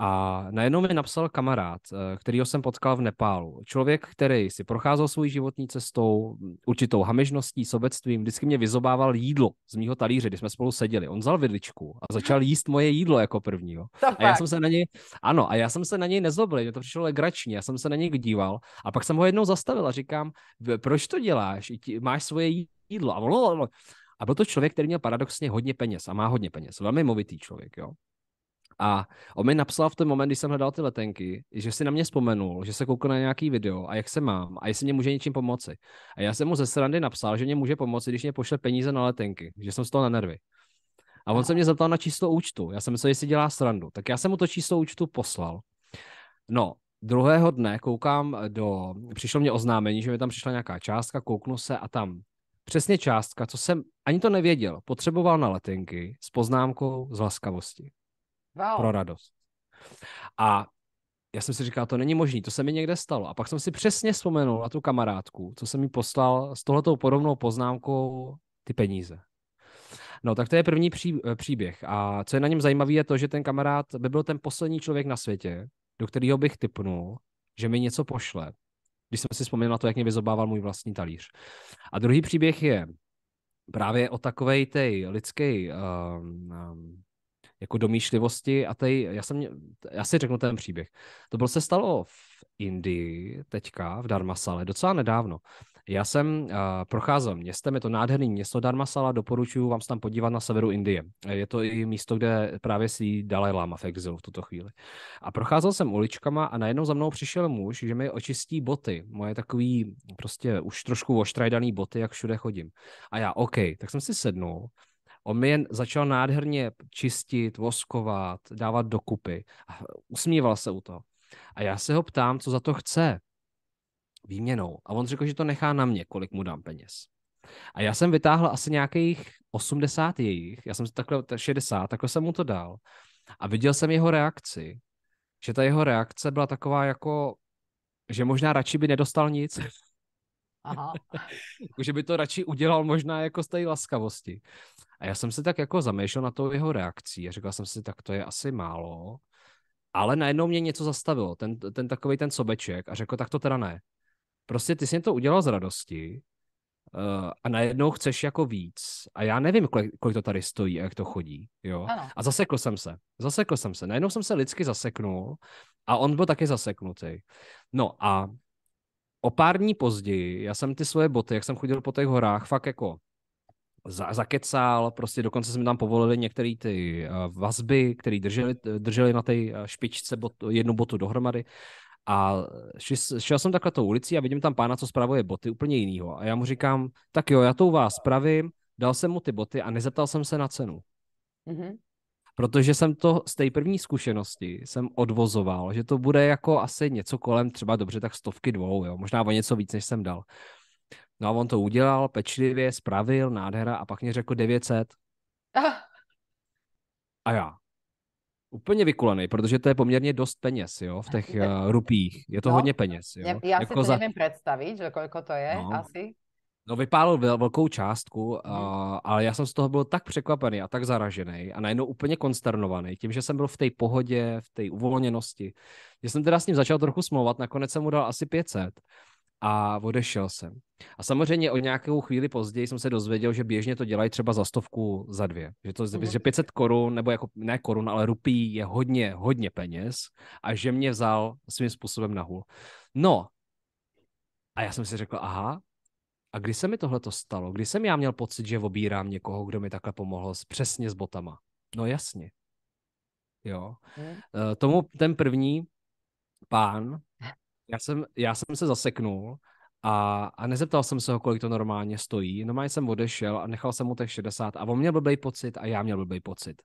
A najednou mi napsal kamarád, kterýho jsem potkal v Nepálu. Člověk, který si procházel svou životní cestou, určitou hamižností, sobectvím, vždycky mě vyzobával jídlo z mýho talíře, když jsme spolu seděli. On vzal vidličku a začal jíst moje jídlo jako prvního. A já jsem se na něj, ano, a já jsem se na něj nezlobil, mě to přišlo legračně, já jsem se na něj díval a pak jsem ho jednou zastavil a říkám, proč to děláš, máš svoje jídlo. A byl to člověk, který měl paradoxně hodně peněz a má hodně peněz, velmi movitý člověk, jo. A on mi napsal v ten moment, když jsem hledal ty letenky, že si na mě vzpomenul, že se koukal na nějaký video a jak se mám a jestli mě může něčím pomoci. A já jsem mu ze srandy napsal, že mě může pomoci, když mě pošle peníze na letenky, že jsem z toho na nervy. A on se mě zeptal na číslo účtu. Já jsem myslel, jestli dělá srandu. Tak já jsem mu to číslo účtu poslal. No, druhého dne koukám do... Přišlo mě oznámení, že mi tam přišla nějaká částka, kouknu se a tam přesně částka, co jsem ani to nevěděl, potřeboval na letenky s poznámkou z laskavosti. Wow. Pro radost. A já jsem si říkal, to není možný, to se mi někde stalo. A pak jsem si přesně vzpomenul na tu kamarádku, co jsem mi poslal s tohletou podobnou poznámkou ty peníze. No, tak to je první příběh. A co je na něm zajímavé, je to, že ten kamarád by byl ten poslední člověk na světě, do kterého bych tipnul, že mi něco pošle. Když jsem si vzpomněl na to, jak mě vyzobával můj vlastní talíř. A druhý příběh je právě o takovej tej lidskej... jako domýšlivosti a tady, já si řeknu ten příběh. To se stalo v Indii teďka, v Dharamsale, docela nedávno. Já jsem procházel městem, je to nádherný město Dharamsala, doporučuji vám se tam podívat na severu Indie. Je to i místo, kde právě sídlí Dalajláma v exilu v tuto chvíli. A procházel jsem uličkama a najednou za mnou přišel muž, že mi očistí boty, moje takový prostě už trošku oštrajdaný boty, jak všude chodím. A já, OK, tak jsem si sednul. On mi jen začal nádherně čistit, voskovat, dávat dokupy. A usmíval se u toho. A já se ho ptám, co za to chce výměnou. A on řekl, že to nechá na mě, kolik mu dám peněz. A já jsem vytáhl asi nějakých 80 jejich, já jsem takhle 60, takhle jsem mu to dal. A viděl jsem jeho reakci, že ta jeho reakce byla taková jako, že možná radši by nedostal nic. Aha. Že by to radši udělal možná jako z té laskavosti. A já jsem se tak jako zamýšlel na tou jeho reakcí a říkal jsem si, tak to je asi málo, ale najednou mě něco zastavilo, ten takovej ten sobeček a řekl, tak to teda ne. Prostě ty jsi to udělal z radosti a najednou chceš jako víc a já nevím, kolik to tady stojí a jak to chodí, jo. Ano. A zasekl jsem se, najednou jsem se lidsky zaseknul a on byl taky zaseknutý. No a o pár dní později, já jsem ty svoje boty, jak jsem chodil po těch horách, fakt jako zakecal, prostě dokonce jsme tam povolili některé ty vazby, které drželi na té špičce jednu botu dohromady. A šel jsem takhle tou ulicí a vidím tam pána, co spravuje boty, úplně jinýho. A já mu říkám, tak jo, já to u vás spravím, dal jsem mu ty boty a nezeptal jsem se na cenu. Mm-hmm. Protože jsem to z té první zkušenosti jsem odvozoval, že to bude jako asi něco kolem třeba dobře tak 100, 200, jo, možná o něco víc, než jsem dal. No a on to udělal, pečlivě, spravil, nádhera a pak mě řekl 900. A já. Úplně vykulený, protože to je poměrně dost peněz, jo, v těch rupích. Je to hodně peněz, jo. Já jako si to nevím představit, že koliko to je asi. No vypálil velkou částku, ale já jsem z toho byl tak překvapený a tak zaražený a najednou úplně konsternovaný tím, že jsem byl v té pohodě, v té uvolněnosti. Já jsem teda s ním začal trochu smlouvat, nakonec jsem mu dal asi 500. A odešel jsem. A samozřejmě o nějakou chvíli později jsem se dozvěděl, že běžně to dělají třeba za 100, za 2. Že to že 500 korun, nebo jako ne korun, ale rupí je hodně, hodně peněz a že mě vzal svým způsobem na hůl. No a já jsem si řekl, aha, a kdy se mi tohleto stalo? Kdy jsem já měl pocit, že obírám někoho, kdo mi takhle pomohl přesně s botama? No jasně. Jo. Tomu ten první pán... Já jsem se zaseknul a nezeptal jsem se ho, kolik to normálně stojí. Normálně jsem odešel a nechal jsem mu těch 60 a on měl blbej pocit a já měl blbej pocit.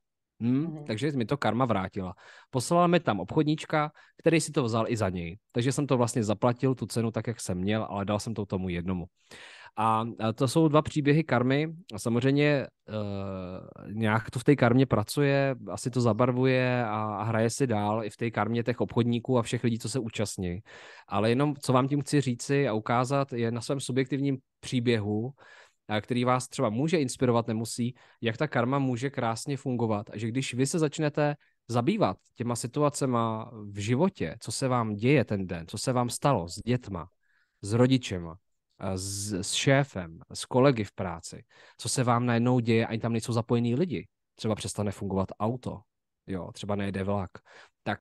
Takže mi to karma vrátila. Poslala mi tam obchodníčka, který si to vzal i za něj. Takže jsem to vlastně zaplatil, tu cenu tak, jak jsem měl, ale dal jsem to tomu jednomu. A to jsou dva příběhy karmy. Samozřejmě nějak to v té karmě pracuje, asi to zabarvuje a hraje si dál i v té karmě těch obchodníků a všech lidí, co se účastní. Ale jenom, co vám tím chci říci a ukázat, je na svém subjektivním příběhu, který vás třeba může inspirovat, nemusí, jak ta karma může krásně fungovat. A že když vy se začnete zabývat těma situacema v životě, co se vám děje ten den, co se vám stalo s dětma, s rodičema, s šéfem, s kolegy v práci, co se vám najednou děje, ani tam nejsou zapojení lidi. Třeba přestane fungovat auto, jo, třeba nejede vlak. Tak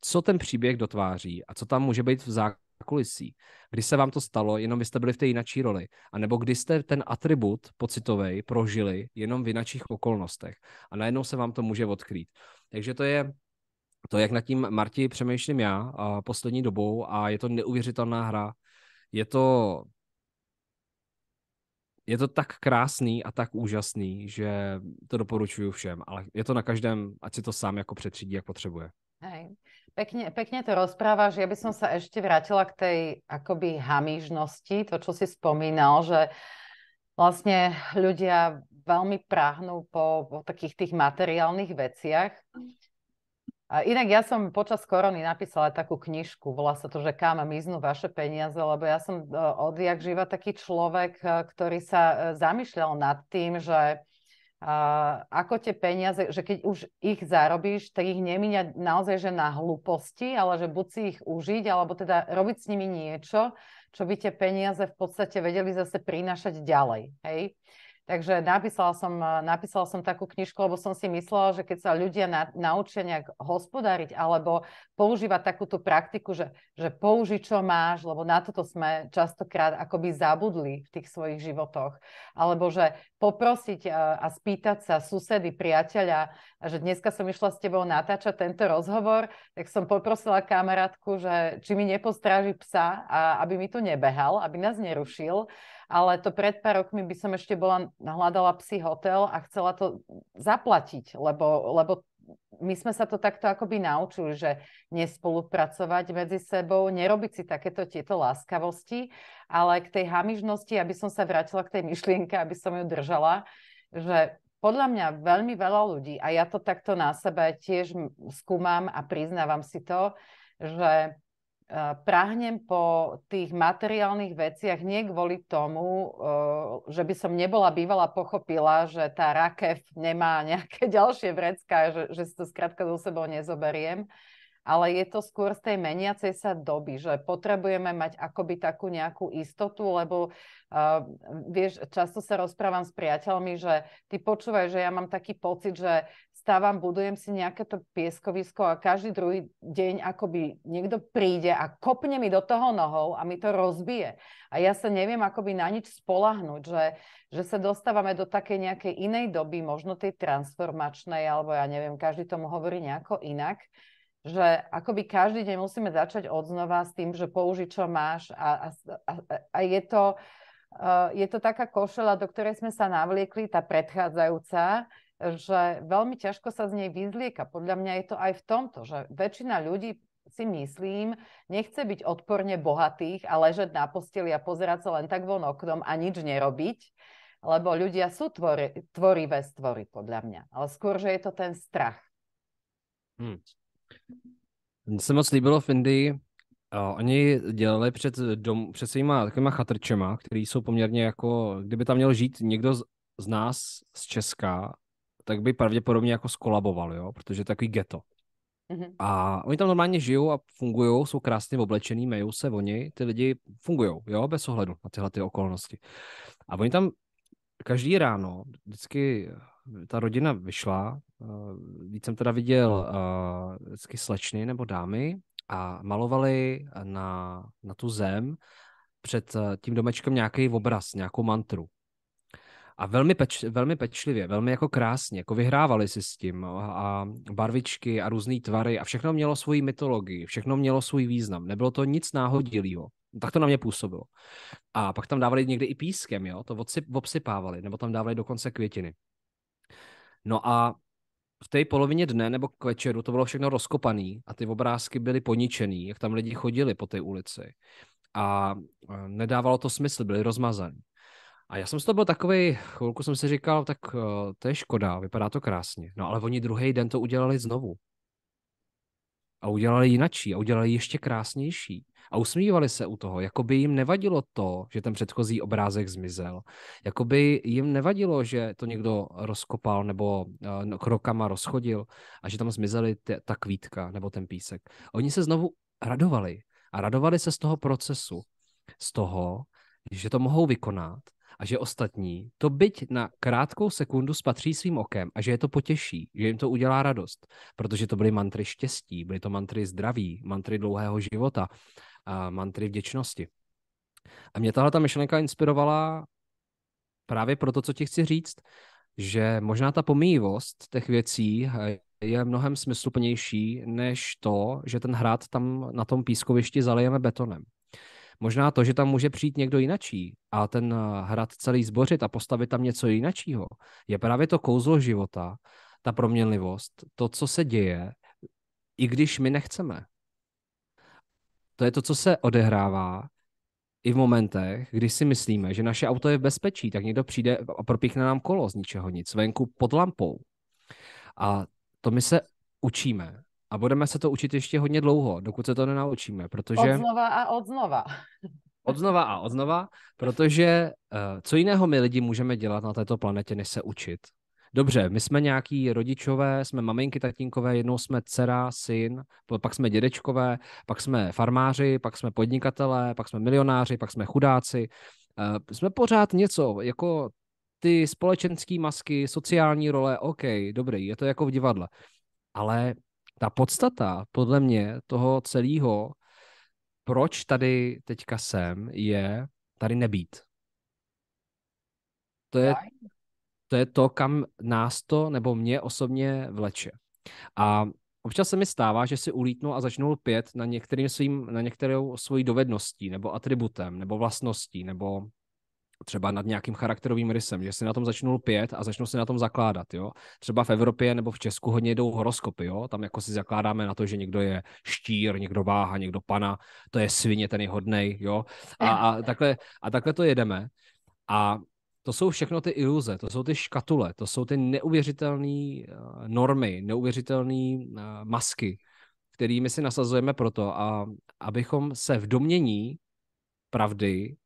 co ten příběh dotváří a co tam může být v zákulisí? Kdy se vám to stalo, jenom vy jste byli v té jinačí roli, anebo kdy jste ten atribut pocitovej prožili jenom v jinačích okolnostech a najednou se vám to může odkrýt. Takže to je to, jak nad tím, Marti, přemýšlím já poslední dobou a je to neuvěřitelná hra. Je to tak krásný a tak úžasný, že to doporučuju všem, ale je to na každém, ať si to sám jako přetřídí, jak potřebuje. Hej. Pekne to rozprávaš. Ja by som sa ešte vrátila k tej akoby hamižnosti, to, čo si spomínal, že vlastne ľudia veľmi práhnú po takých tých materiálnych veciach. A inak ja som počas korony napísala takú knižku, volá sa to, že Kam miznú vaše peniaze, lebo ja som odjak živa taký človek, ktorý sa zamýšľal nad tým, že ako tie peniaze, že keď už ich zarobíš, tak ich nemíňať naozaj že na hlúposti, ale že buď si ich užiť, alebo teda robiť s nimi niečo, čo by tie peniaze v podstate vedeli zase prinášať ďalej, hej? Takže napísala som takú knižku, lebo som si myslela, že keď sa ľudia naučia nejak hospodáriť alebo používať takúto praktiku, že použi, čo máš, lebo na toto sme častokrát akoby zabudli v tých svojich životoch. Alebo že poprosiť a spýtať sa susedy, priateľa, že dneska som išla s tebou natáčať tento rozhovor, tak som poprosila kamarátku, že či mi nepostráži psa, a aby mi tu nebehal, aby nás nerušil. Ale to pred pár rokmi by som ešte hľadala psí hotel a chcela to zaplatiť, lebo my sme sa to takto akoby naučili, že nespolupracovať medzi sebou, nerobiť si tieto láskavosti, ale k tej hamižnosti, aby som sa vrátila k tej myšlienke, aby som ju držala, že podľa mňa veľmi veľa ľudí, a ja to takto na sebe tiež skúmam a priznávam si to, že prahnem po tých materiálnych veciach nie kvôli tomu, že by som nebola bývala pochopila, že tá rakev nemá nejaké ďalšie vrecká, že si to skrátka so sebou nezoberiem, ale je to skôr z tej meniacej sa doby, že potrebujeme mať akoby takú nejakú istotu, lebo vieš, často sa rozprávam s priateľmi, že ty počúvaj, že ja mám taký pocit, že budujem si nejaké to pieskovisko a každý druhý deň akoby niekto príde a kopne mi do toho nohou a mi to rozbije. A ja sa neviem akoby na nič spoľahnúť, že sa dostávame do takej nejakej inej doby, možno tej transformačnej, alebo ja neviem, každý tomu hovorí nejako inak, že akoby každý deň musíme začať odznova s tým, že použi, čo máš, a je to taká košela, do ktorej sme sa navliekli, tá predchádzajúca, že veľmi ťažko sa z nej vyzlieka. Podľa mňa je to aj v tomto, že väčšina ľudí, si myslím, nechce byť odporne bohatých a ležať na posteli a pozerať sa len tak von oknom a nič nerobiť, lebo ľudia sú tvorivé stvory, podľa mňa. Ale skôr, že je to ten strach. Mně se moc líbilo v Indii. Oni dělali před svýma takovýma chatrčema, který jsou poměrně jako, kdyby tam měl žít někdo z nás, z Česka, tak by pravděpodobně jako skolaboval, jo? Protože je takový ghetto. Mm-hmm. A oni tam normálně žijou a fungují, jsou krásně oblečený, mejou se oni, ty lidi fungují, jo, bez ohledu na tyhle ty okolnosti. A oni tam každý ráno, vždycky ta rodina vyšla, víc jsem teda viděl vždycky slečny nebo dámy a malovali na tu zem před tím domečkem nějaký obraz, nějakou mantru. A velmi pečlivě, velmi jako krásně, jako vyhrávali si s tím a barvičky a různý tvary a všechno mělo svoji mytologii, všechno mělo svůj význam, nebylo to nic náhodilýho. Tak to na mě působilo. A pak tam dávali někdy i pískem, jo, to obsypávali, nebo tam dávali dokonce květiny. No a v té polovině dne nebo k večeru to bylo všechno rozkopaný a ty obrázky byly poničený, jak tam lidi chodili po té ulici. A nedávalo to smysl, byly rozmazaný. A já jsem z toho byl takovej, chvilku jsem si říkal, tak to je škoda, vypadá to krásně. No ale oni druhý den to udělali znovu. A udělali jinačí a udělali ještě krásnější. A usmívali se u toho, jako by jim nevadilo to, že ten předchozí obrázek zmizel. Jako by jim nevadilo, že to někdo rozkopal nebo krokama rozchodil a že tam zmizely ta kvítka nebo ten písek. Oni se znovu radovali. A radovali se z toho procesu. Z toho, že to mohou vykonat a že ostatní to byť na krátkou sekundu spatří svým okem a že je to potěší, že jim to udělá radost, protože to byly mantry štěstí, byly to mantry zdraví, mantry dlouhého života, a mantry vděčnosti. A mě tahle ta myšlenka inspirovala právě proto, co ti chci říct, že možná ta pomíjivost těch věcí je mnohem smysluplnější než to, že ten hrad tam na tom pískovišti zalijeme betonem. Možná to, že tam může přijít někdo jinačí a ten hrad celý zbořit a postavit tam něco jinačího, je právě to kouzlo života, ta proměnlivost, to, co se děje, i když my nechceme. To je to, co se odehrává i v momentech, kdy si myslíme, že naše auto je v bezpečí, tak někdo přijde a propíchne nám kolo z ničeho nic, venku pod lampou. A to my se učíme. A budeme se to učit ještě hodně dlouho, dokud se to nenaučíme, protože... Odznova a odznova, protože co jiného my lidi můžeme dělat na této planetě, než se učit. Dobře, my jsme nějaký rodičové, jsme maminky, tatínkové, jednou jsme dcera, syn, pak jsme dědečkové, pak jsme farmáři, pak jsme podnikatelé, pak jsme milionáři, pak jsme chudáci. Jsme pořád něco, jako ty společenské masky, sociální role, OK, dobrý, je to jako v divadle. Ale ta podstata, podle mě, toho celého, proč tady teďka jsem, je tady nebýt. To je to, kam nás to, nebo mě osobně vleče. A občas se mi stává, že si ulítnu a začnu lpět na některou svojí dovedností, nebo atributem, nebo vlastností, nebo třeba nad nějakým charakterovým rysem, že si na tom začnu lpět a začnu si na tom zakládat. Jo? Třeba v Evropě nebo v Česku hodně jdou horoskopy. Jo? Tam jako si zakládáme na to, že někdo je štír, někdo váha, někdo pana, to je svině, ten je hodnej. Jo? A takhle to jedeme. A to jsou všechno ty iluze, to jsou ty škatule, to jsou ty neuvěřitelné normy, neuvěřitelné masky, kterými si nasazujeme proto, abychom se v domění pravdy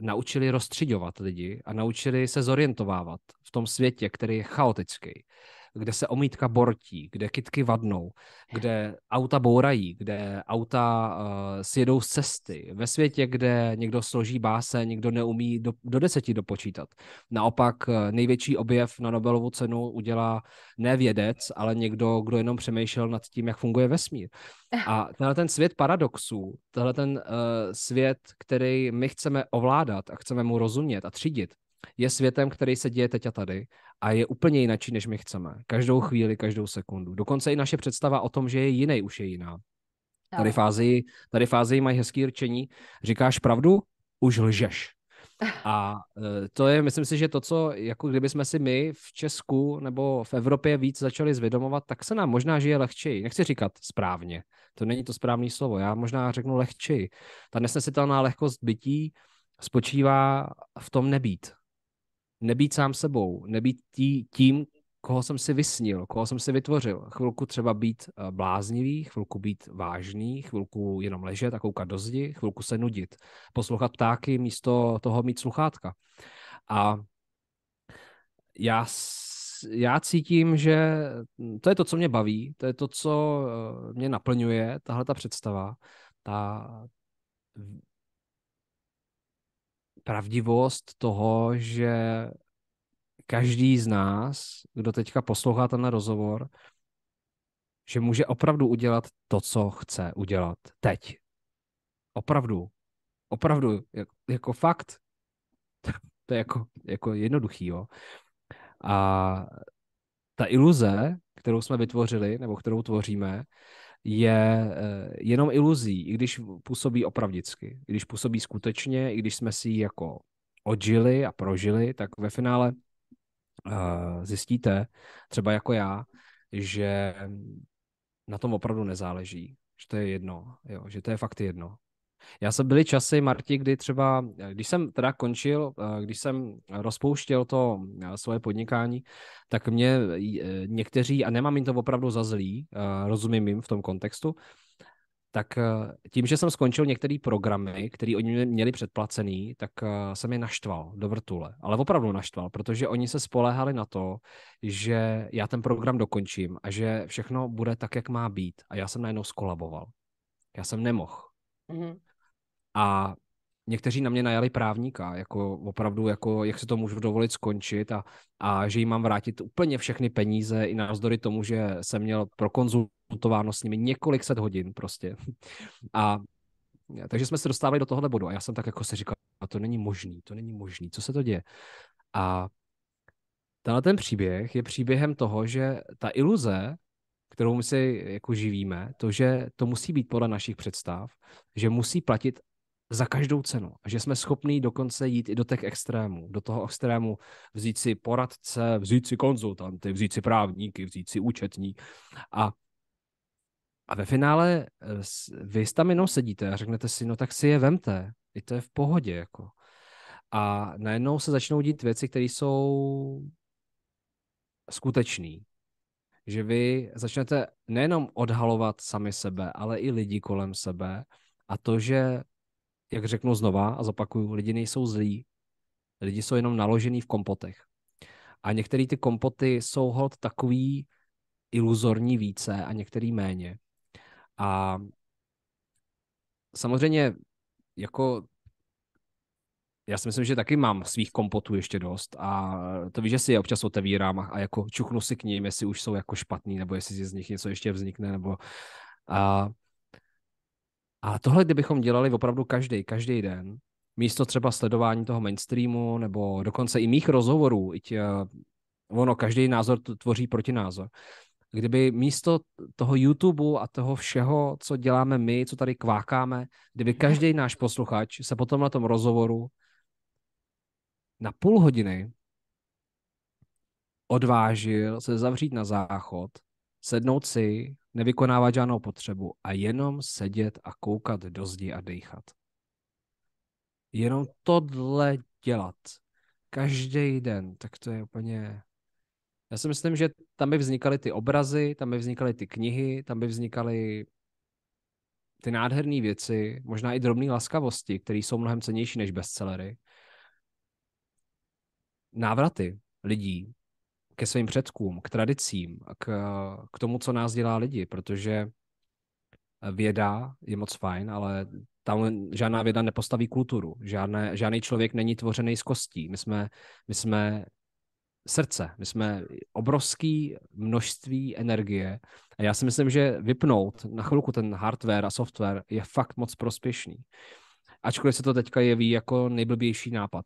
naučili rozstřiďovat lidi a naučili se zorientovávat v tom světě, který je chaotický, kde se omítka bortí, kde kytky vadnou, kde auta bourají, kde auta sjedou z cesty, ve světě, kde někdo složí báseň, někdo neumí do 10 dopočítat. Naopak největší objev na Nobelovu cenu udělá ne vědec, ale někdo, kdo jenom přemýšlel nad tím, jak funguje vesmír. A tenhle ten svět paradoxů, tenhle ten svět, který my chceme ovládat a chceme mu rozumět a třídit, je světem, který se děje teď a tady a je úplně jinačí, než my chceme. Každou chvíli, každou sekundu. Dokonce i naše představa o tom, že je jiný, už je jiná. Tady v Ázii mají hezký rčení. Říkáš pravdu, už lžeš. A to je, myslím si, že to, co jako kdyby jsme si my v Česku nebo v Evropě víc začali zvědomovat, tak se nám možná žije lehčeji. Nechci říkat správně, to není to správné slovo. Já možná řeknu lehčeji. Ta nesnesitelná lehkost bytí spočívá v tom nebýt. Nebýt sám sebou, nebýt tím, koho jsem si vysnil, koho jsem si vytvořil. Chvilku třeba být bláznivý, chvilku být vážný, chvilku jenom ležet a koukat do zdi, chvilku se nudit, poslouchat ptáky místo toho mít sluchátka. A já cítím, že to je to, co mě baví, to je to, co mě naplňuje, tahle ta představa, ta pravdivost toho, že každý z nás, kdo teďka poslouchá ten rozhovor, že může opravdu udělat to, co chce udělat teď. Opravdu, jako fakt. To je jako jednoduchý, jo. A ta iluze, kterou jsme vytvořili, nebo kterou tvoříme, je jenom iluzí, i když působí opravdicky, i když působí skutečně, i když jsme si ji jako odžili a prožili, tak ve finále zjistíte, třeba jako já, že na tom opravdu nezáleží, že to je jedno, jo, že to je fakt jedno. Byly časy, Marti, kdy třeba, když jsem teda končil, když jsem rozpouštěl to svoje podnikání, tak mě někteří, a nemám jim to opravdu za zlý, rozumím jim v tom kontextu, tak tím, že jsem skončil některé programy, které oni měli předplacený, tak jsem je naštval do vrtule. Ale opravdu naštval, protože oni se spoléhali na to, že já ten program dokončím a že všechno bude tak, jak má být. A já jsem najednou skolaboval. Já jsem nemohl. Mm-hmm. A někteří na mě najali právníka, jako opravdu, jako, jak se to můžu dovolit skončit a že jim mám vrátit úplně všechny peníze i navzdory tomu, že jsem měl prokonzultováno s nimi několik set hodin prostě. A takže jsme se dostávali do tohohle bodu a já jsem tak jako se říkal, to není možný, co se to děje? A tenhle ten příběh je příběhem toho, že ta iluze, kterou my si jako živíme, to, že to musí být podle našich představ, že musí platit za každou cenu. Že jsme schopní dokonce jít i do těch extrémů. Do toho extrému vzít si poradce, vzít si konzultanty, vzít si právníky, vzít si účetní. A ve finále vy tam jenom sedíte a řeknete si, no tak si je vemte. I to je v pohodě. Jako. A najednou se začnou dít věci, které jsou skutečné. Že vy začnete nejenom odhalovat sami sebe, ale i lidi kolem sebe. A to, že, jak řeknu znova a zopakuju, lidi nejsou zlí. Lidi jsou jenom naložený v kompotech. A některé ty kompoty jsou hod takový iluzorní více a některý méně. A samozřejmě, jako já si myslím, že taky mám svých kompotů ještě dost a to víš, že si je občas otevírám a jako čuchnu si k ním, jestli už jsou jako špatný, nebo jestli z nich něco ještě vznikne, nebo a tohle, kdybychom dělali opravdu každý den, místo třeba sledování toho mainstreamu, nebo dokonce i mých rozhovorů, ono, každý názor tvoří protinázor, kdyby místo toho YouTube a toho všeho, co děláme my, co tady kvákáme, kdyby každý náš posluchač se potom na tom rozhovoru na půl hodiny odvážil se zavřít na záchod, sednout si, nevykonávat žádnou potřebu a jenom sedět a koukat do zdi a dýchat. Jenom tohle dělat. Každý den. Tak to je úplně... Já si myslím, že tam by vznikaly ty obrazy, tam by vznikaly ty knihy, tam by vznikaly ty nádherné věci, možná i drobné laskavosti, které jsou mnohem cennější než bestsellery. Návraty lidí ke svým předkům, k tradicím, k tomu, co nás dělá lidi, protože věda je moc fajn, ale tam žádná věda nepostaví kulturu. Žádný člověk není tvořený z kostí. My jsme srdce, my jsme obrovský množství energie a já si myslím, že vypnout na chvilku ten hardware a software je fakt moc prospěšný. Ačkoliv se to teďka jeví jako nejblbější nápad.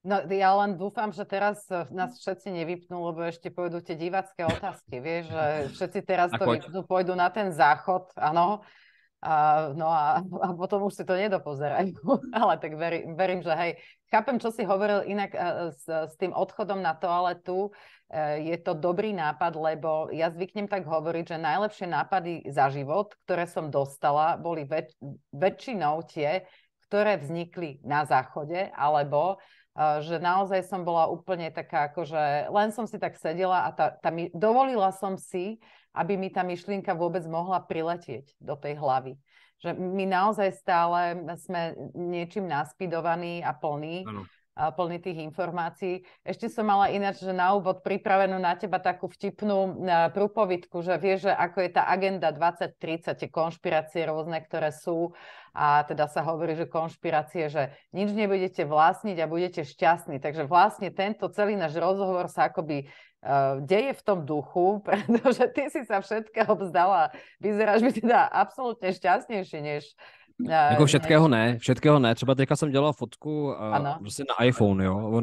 No ja len dúfam, že teraz nás všetci nevypnú, lebo ešte pôjdu tie divácké otázky, vieš, že všetci teraz to vypnú, pôjdu na ten záchod, áno, a potom už si to nedopozerajú, ale tak verím, že hej, chápem, čo si hovoril inak s tým odchodom na toaletu, je to dobrý nápad, lebo ja zvyknem tak hovoriť, že najlepšie nápady za život, ktoré som dostala, boli väčšinou tie, ktoré vznikli na záchode, alebo že naozaj som bola úplne taká, akože len som si tak sedela a dovolila som si, aby mi tá myšlienka vôbec mohla priletieť do tej hlavy. Že my naozaj stále sme niečím naspidovaní a plní tých informácií. Ešte som mala ináč, že na úvod pripravenú na teba takú vtipnú prúpovidku, že vieš, že ako je tá agenda 2030, tie konšpirácie rôzne, ktoré sú a teda sa hovorí, že konšpirácie, že nič nebudete vlastniť a budete šťastní. Takže vlastne tento celý náš rozhovor sa akoby deje v tom duchu, pretože ty si sa všetkého vzdala. Vyzeráš mi teda absolútne šťastnejší, než jako všetkého ne. Třeba teďka jsem dělal fotku prostě na iPhone, jo.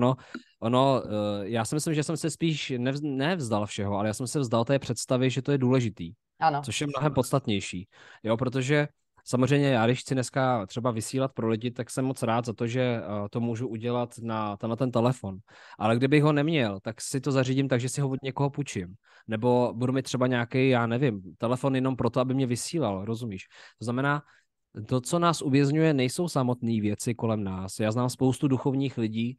Já si myslím, že jsem se spíš nevzdal všeho, ale já jsem se vzdal té představy, že to je důležitý. Ano. Což je mnohem podstatnější, jo, protože Samozřejmě já, když chci dneska třeba vysílat pro lidi, tak jsem moc rád za to, že to můžu udělat na ten telefon. Ale kdybych ho neměl, tak si to zařídím tak, že si ho od někoho půjčím. Nebo budu mít třeba nějaký, já nevím, telefon jenom proto, aby mě vysílal, rozumíš? To znamená, to, co nás uvězňuje, nejsou samotné věci kolem nás. Já znám spoustu duchovních lidí,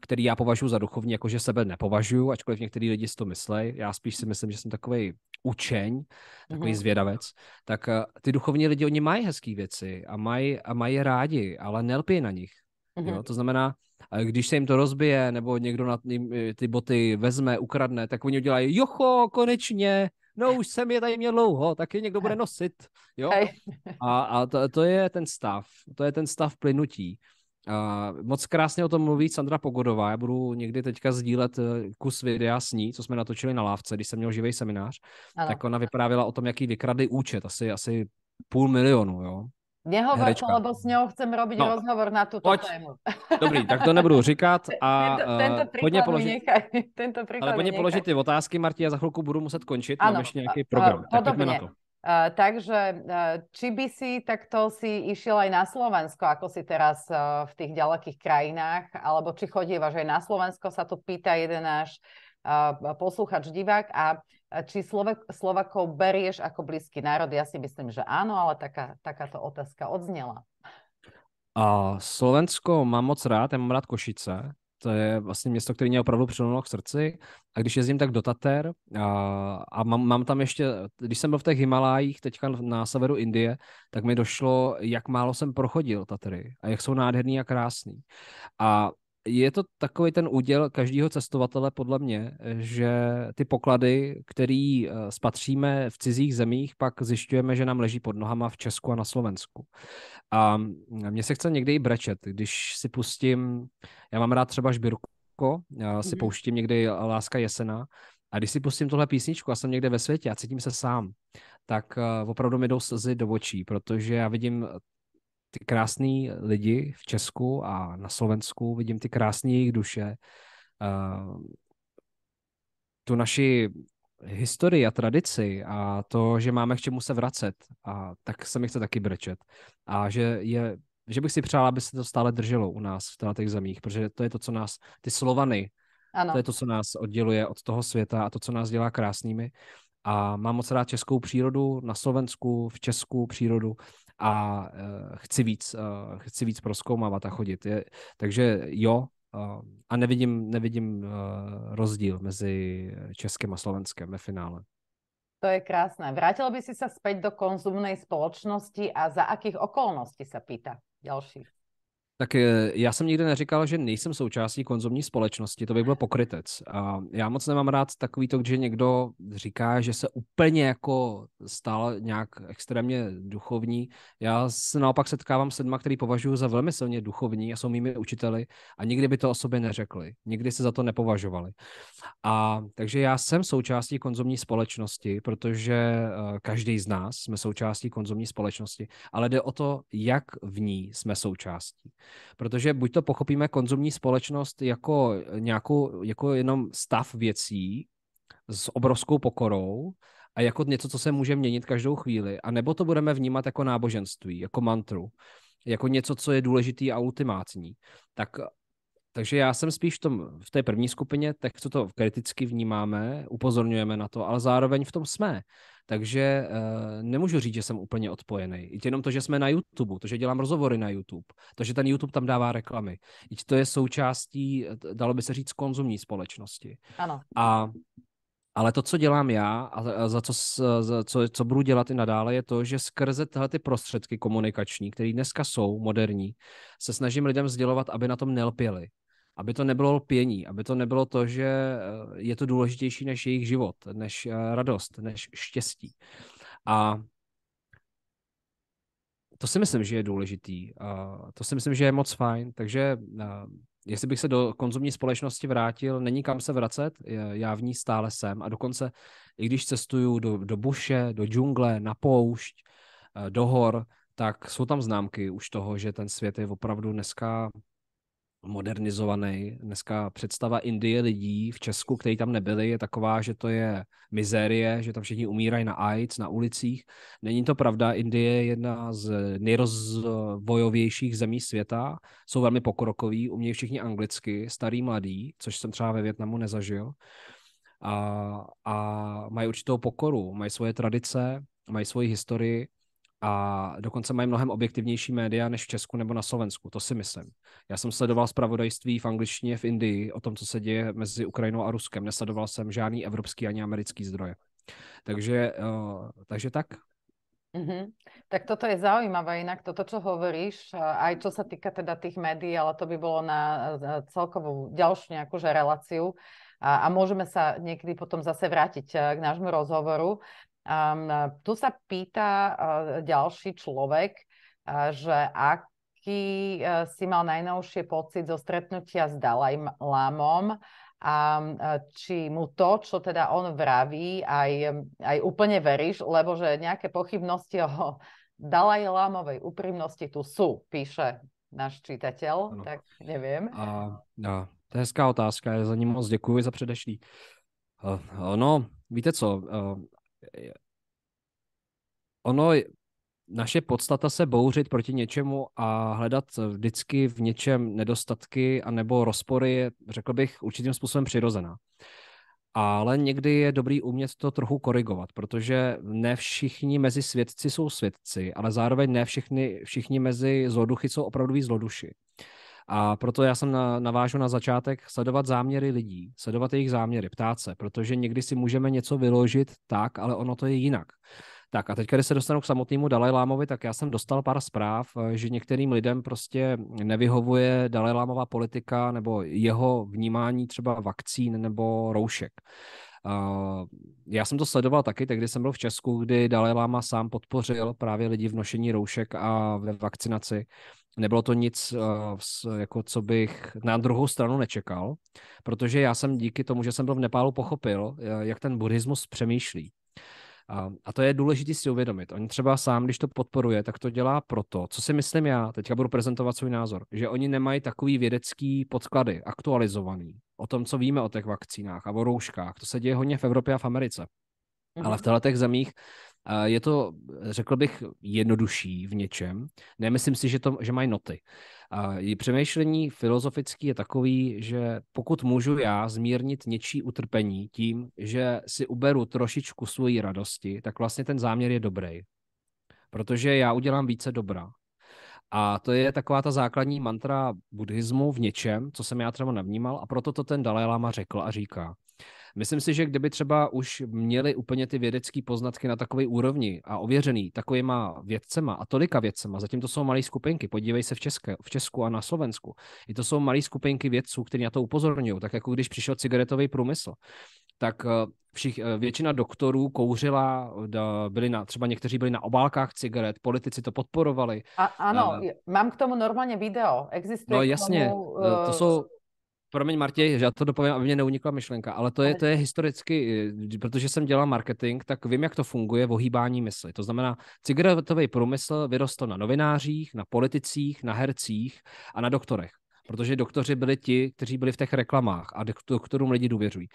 který já považuji za duchovní, jakože sebe nepovažuju, ačkoliv některý lidi si to myslej. Já spíš si myslím, že jsem takovej učeň, takový zvědavec. Tak ty duchovní lidi, oni mají hezký věci a mají je rádi, ale nelpí na nich. Jo? To znamená, když se jim to rozbije, nebo někdo na ty boty vezme, ukradne, tak oni udělají, jocho, konečně, no už jsem je tady měl dlouho, taky někdo bude nosit. Jo? A to je ten stav. To je ten stav plynutí. Moc krásně o tom mluví Sandra Pogodová. Já budu někdy teďka sdílet kus videa s ní, co jsme natočili na lávce, když jsem měl živý seminář. Ano. Tak ona vyprávěla o tom, jaký vykradli účet, asi 500 000, jo. Nehovor to, lebo s ňou chcem robiť rozhovor na túto tému. Dobrý, tak to nebudú říkať. A tento príklad mi nechaj. Položiť tie otázky, Marti, ja za chvíľku budu musieť končiť. Mám ešte nejaký program. Podobne. Tak na to. Takže či by si takto si išiel aj na Slovensko, ako si teraz v tých ďalekých krajinách, alebo či chodívaš aj na Slovensko, sa tu pýta jeden náš posluchač, divák, a či Slovakov berieš ako blízky národ? Ja si myslím, že áno, ale takáto otázka odznela. Slovensko mám moc rád, já mám rád Košice. To je vlastně město, které mě opravdu přilnulo k srdci. A když jezdím tak do Tater a mám tam ještě, když jsem byl v těch Himalájích, teďka na severu Indie, tak mi došlo, jak málo jsem prochodil Tatry a jak jsou nádherný a krásný. A je to takový ten úděl každého cestovatele podle mě, že ty poklady, který spatříme v cizích zemích, pak zjišťujeme, že nám leží pod nohama v Česku a na Slovensku. A mně se chce někdy i brečet, když si pustím, já mám rád třeba Žbirko, já si pouštím někdy Láska jesena, a když si pustím tohle písničku a jsem někde ve světě a cítím se sám, tak opravdu mi jdou slzy do očí, protože já vidím ty krásný lidi v Česku a na Slovensku, vidím ty krásné jejich duše, tu naši historii a tradici a to, že máme k čemu se vracet, a tak se mi chce taky brečet. A že bych si přála, aby se to stále drželo u nás v těch zemích, protože to je to, co nás, ty Slovany, ano. To je to, co nás odděluje od toho světa a to, co nás dělá krásnými. A mám moc rád českou přírodu, na Slovensku, v Česku přírodu, a chci víc prozkoumávat a chodit. Takže jo, a nevidím rozdíl mezi Českým a Slovenskem ve finále. To je krásné. Vrátil by si sa späť do konzumnej spoločnosti a za akých okolností sa pýta ďalších? Tak já jsem nikdy neříkal, že nejsem součástí konzumní společnosti, to by byl pokrytec. A já moc nemám rád takový to, když někdo říká, že se úplně jako stál nějak extrémně duchovní. Já se naopak setkávám s lidmi, který považuji za velmi silně duchovní a jsou mými učiteli a nikdy by to o sobě neřekli, nikdy se za to nepovažovali. A takže já jsem součástí konzumní společnosti, protože každý z nás jsme součástí konzumní společnosti, ale jde o to, jak v ní jsme součástí. Protože buď to pochopíme konzumní společnost jako nějakou, jako jenom stav věcí s obrovskou pokorou a jako něco, co se může měnit každou chvíli, a nebo to budeme vnímat jako náboženství, jako mantru, jako něco, co je důležitý a ultimátní. Takže já jsem spíš v té první skupině, tak co to kriticky vnímáme, upozorňujeme na to, ale zároveň v tom jsme. Takže nemůžu říct, že jsem úplně odpojený. Jenom to, že jsme na YouTube, to, že dělám rozhovory na YouTube, to, že ten YouTube tam dává reklamy. To je součástí, dalo by se říct, konzumní společnosti. Ano. Ale to, co dělám já a za co budu dělat i nadále, je to, že skrze tyhle ty prostředky komunikační, které dneska jsou moderní, se snažím lidem sdělovat, aby na tom nelpěli. Aby to nebylo lpění, aby to nebylo to, že je to důležitější než jejich život, než radost, než štěstí. A to si myslím, že je důležitý. To si myslím, že je moc fajn. Takže jestli bych se do konzumní společnosti vrátil, není kam se vracet, já v ní stále jsem. A dokonce, i když cestuju do buše, do džungle, na poušť, do hor, tak jsou tam známky už toho, že ten svět je opravdu dneska modernizovaný. Dneska představa Indie lidí v Česku, kteří tam nebyli, je taková, že to je mizérie, že tam všichni umírají na AIDS, na ulicích. Není to pravda, Indie je jedna z nejrozvojovějších zemí světa, jsou velmi pokrokoví, umějí všichni anglicky, starý, mladý, což jsem třeba ve Vietnamu nezažil. A mají určitou pokoru, mají svoje tradice, mají svoji historii, a dokonce mají mnohem objektivnější média než v Česku nebo na Slovensku, to si myslím. Já jsem sledoval zpravodajství v angličtině v Indii o tom, co se děje mezi Ukrajinou a Ruskem. Nesledoval jsem žádný evropský ani americký zdroje. Takže tak. Mm-hmm. Tak toto je zaujímavé, inak toto, čo hovoríš, aj čo sa týka teda tých médií, ale to by bolo na celkovú ďalšiu nejakú reláciu a môžeme sa niekedy potom zase vrátiť k nášmu rozhovoru. Tu sa pýta ďalší človek, že aký si mal najnovšie pocit zo stretnutia s Dalajlámom a či mu to, čo teda on vraví, aj úplne veríš, lebo že nejaké pochybnosti o Dalajlámovej úprimnosti tu sú, píše náš čítateľ, ano. Tak neviem. To je hezká otázka, ja za ním moc děkuji za předešlý. No, víte co... Ono, naše podstata se bouřit proti něčemu a hledat vždycky v něčem nedostatky anebo rozpory je, řekl bych, určitým způsobem přirozená. Ale někdy je dobrý umět to trochu korigovat, protože ne všichni mezi svědci jsou svědci, ale zároveň ne všichni mezi zloduchy jsou opravdoví zloduši. A proto já jsem navážu na začátek sledovat záměry lidí, sledovat jejich záměry, ptát se, protože někdy si můžeme něco vyložit tak, ale ono to je jinak. Tak a teď, když se dostanu k samotnému Dalajlámovi, tak já jsem dostal pár zpráv, že některým lidem prostě nevyhovuje Dalajlámová politika nebo jeho vnímání třeba vakcín nebo roušek. Já jsem to sledoval taky, tehdy jsem byl v Česku, kdy Dalajláma sám podpořil právě lidi v nošení roušek a ve vakcinaci. Nebylo to nic, jako co bych na druhou stranu nečekal, protože já jsem díky tomu, že jsem byl v Nepálu, pochopil, jak ten buddhismus přemýšlí. A to je důležité si uvědomit. Oni třeba sám, když to podporuje, tak to dělá proto, co si myslím já, teďka budu prezentovat svůj názor, že oni nemají takový vědecký podklady aktualizovaný o tom, co víme o těch vakcínách a o rouškách. To se děje hodně v Evropě a v Americe. Mhm. Ale v těchto zemích je to, řekl bych, jednodušší v něčem. Nemyslím si, že mají noty. Přemýšlení filozofické je takový, že pokud můžu já zmírnit něčí utrpení tím, že si uberu trošičku svojí radosti, tak vlastně ten záměr je dobrý. Protože já udělám více dobra. A to je taková ta základní mantra buddhismu v něčem, co jsem já třeba navnímal, a proto to ten Dalajláma řekl a říká. Myslím si, že kdyby třeba už měli úplně ty vědecké poznatky na takové úrovni a ověřený takovýma vědcema a tolika vědcema, zatím to jsou malé skupinky, podívej se v Česku a na Slovensku, i to jsou malé skupinky vědců, kteří na to upozorňují, tak jako když přišel cigaretový průmysl, tak většina doktorů kouřila, třeba někteří byli na obálkách cigaret, politici to podporovali. Ano, mám k tomu normálně video, existuje no jasně, k tomu... to jsou... Promiň, Martě, já to dopovím, aby mě neunikla myšlenka, ale to je historicky, protože jsem dělal marketing, tak vím, jak to funguje v ohýbání mysli. To znamená, cigaretový průmysl vyrostl na novinářích, na politicích, na hercích a na doktorech, protože doktoři byli ti, kteří byli v těch reklamách a doktorům lidi důvěřují.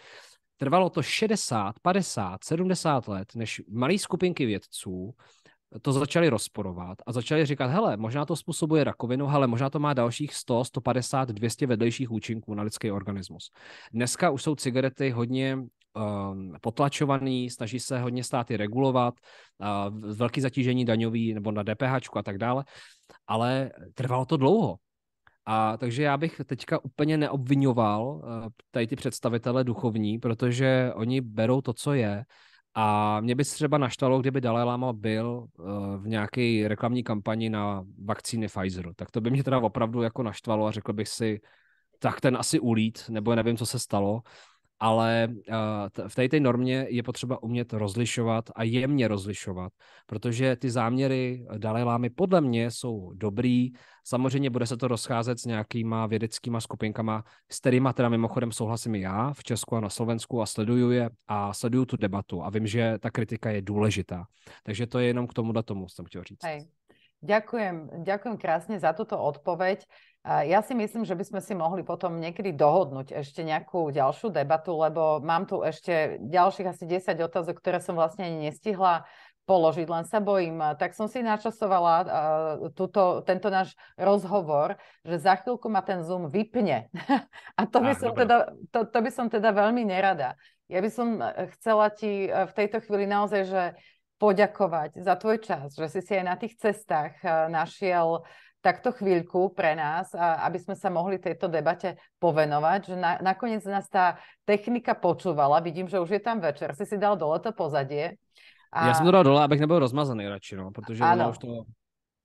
Trvalo to 60, 50, 70 let, než malé skupinky vědců to začali rozporovat a začali říkat, hele, možná to způsobuje rakovinu, hele, možná to má dalších 100, 150, 200 vedlejších účinků na lidský organismus. Dneska už jsou cigarety hodně potlačovaný, snaží se hodně státy regulovat, velké zatížení daňový nebo na DPH a tak dále, ale trvalo to dlouho. A takže já bych teďka úplně neobvinoval tady ty představitele duchovní, protože oni berou to, co je. A mě by třeba naštalo, kdyby Dalajláma byl v nějaké reklamní kampani na vakcíny Pfizeru. Tak to by mě teda opravdu jako naštvalo a řekl bych si, tak ten asi ulít, nebo nevím, co se stalo. Ale v té normě je potřeba umět rozlišovat a jemně rozlišovat, protože ty záměry Dalajlámy podle mě jsou dobrý. Samozřejmě bude se to rozcházet s nějakýma vědeckýma skupinkama, s kterýma teda mimochodem souhlasím i já v Česku a na Slovensku a sleduju tu debatu a vím, že ta kritika je důležitá. Takže to je jenom k tomuhle tomu, jsem chtěl říct. Hej. Ďakujem krásne za túto odpoveď. Ja si myslím, že by sme si mohli potom niekedy dohodnúť ešte nejakú ďalšiu debatu, lebo mám tu ešte ďalších asi 10 otázok, ktoré som vlastne ani nestihla položiť, len sa bojím. Tak som si načasovala tento náš rozhovor, že za chvíľku ma ten Zoom vypne. A to by som teda veľmi nerada. Ja by som chcela ti v tejto chvíli naozaj, že poďakovať za tvoj čas, že si si aj na tých cestách našiel takto chvíľku pre nás, aby sme sa mohli tejto debate povenovať, že nakoniec nás tá technika počúvala. Vidím, že už je tam večer. Si si dal dole to pozadie. A... Ja som to dal dole, abych nebyl rozmazaný radši, no, protože ono už to...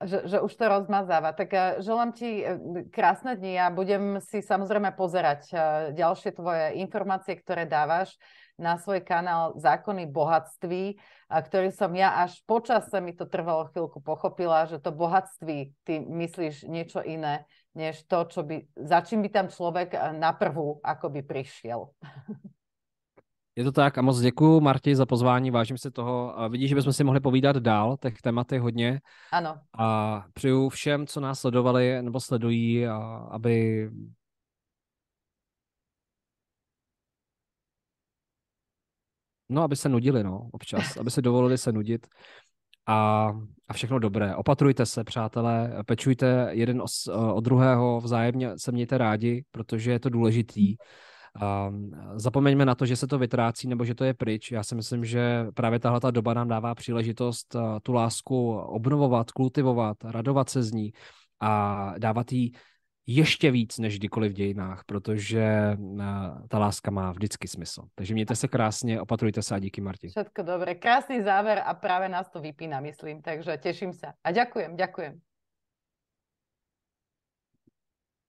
Že už to rozmazáva. Tak želám ti krásne dni a budem si samozrejme pozerať ďalšie tvoje informácie, ktoré dávaš na svoj kanál Zákony bohatství, ktorý som ja až počase mi to trvalo chvíľku pochopila, že to bohatství, ty myslíš niečo iné, než to, čo by, za čím by tam človek naprvu ako by prišiel. Je to tak a moc děkuju, Marti, za pozvání, vážím se toho. Vidíš, že bychom si mohli povídat dál, těch témat je hodně. Ano. A přeju všem, co nás sledovali nebo sledují, aby... No, aby se nudili, no, občas. Aby se dovolili se nudit. A všechno dobré. Opatrujte se, přátelé, pečujte jeden o druhého, vzájemně se mějte rádi, protože je to důležitý. Zapomeňme na to, že se to vytrácí nebo že to je pryč. Já si myslím, že právě tahle ta doba nám dává příležitost tu lásku obnovovat, kultivovat, radovat se z ní a dávat jí ještě víc než kdykoliv v dějinách, protože ta láska má vždycky smysl. Takže mějte se krásně, opatrujte se a díky, Martin. Všetko dobré, krásný záver a právě nás to vypína, myslím, takže těším se. A ďakujem.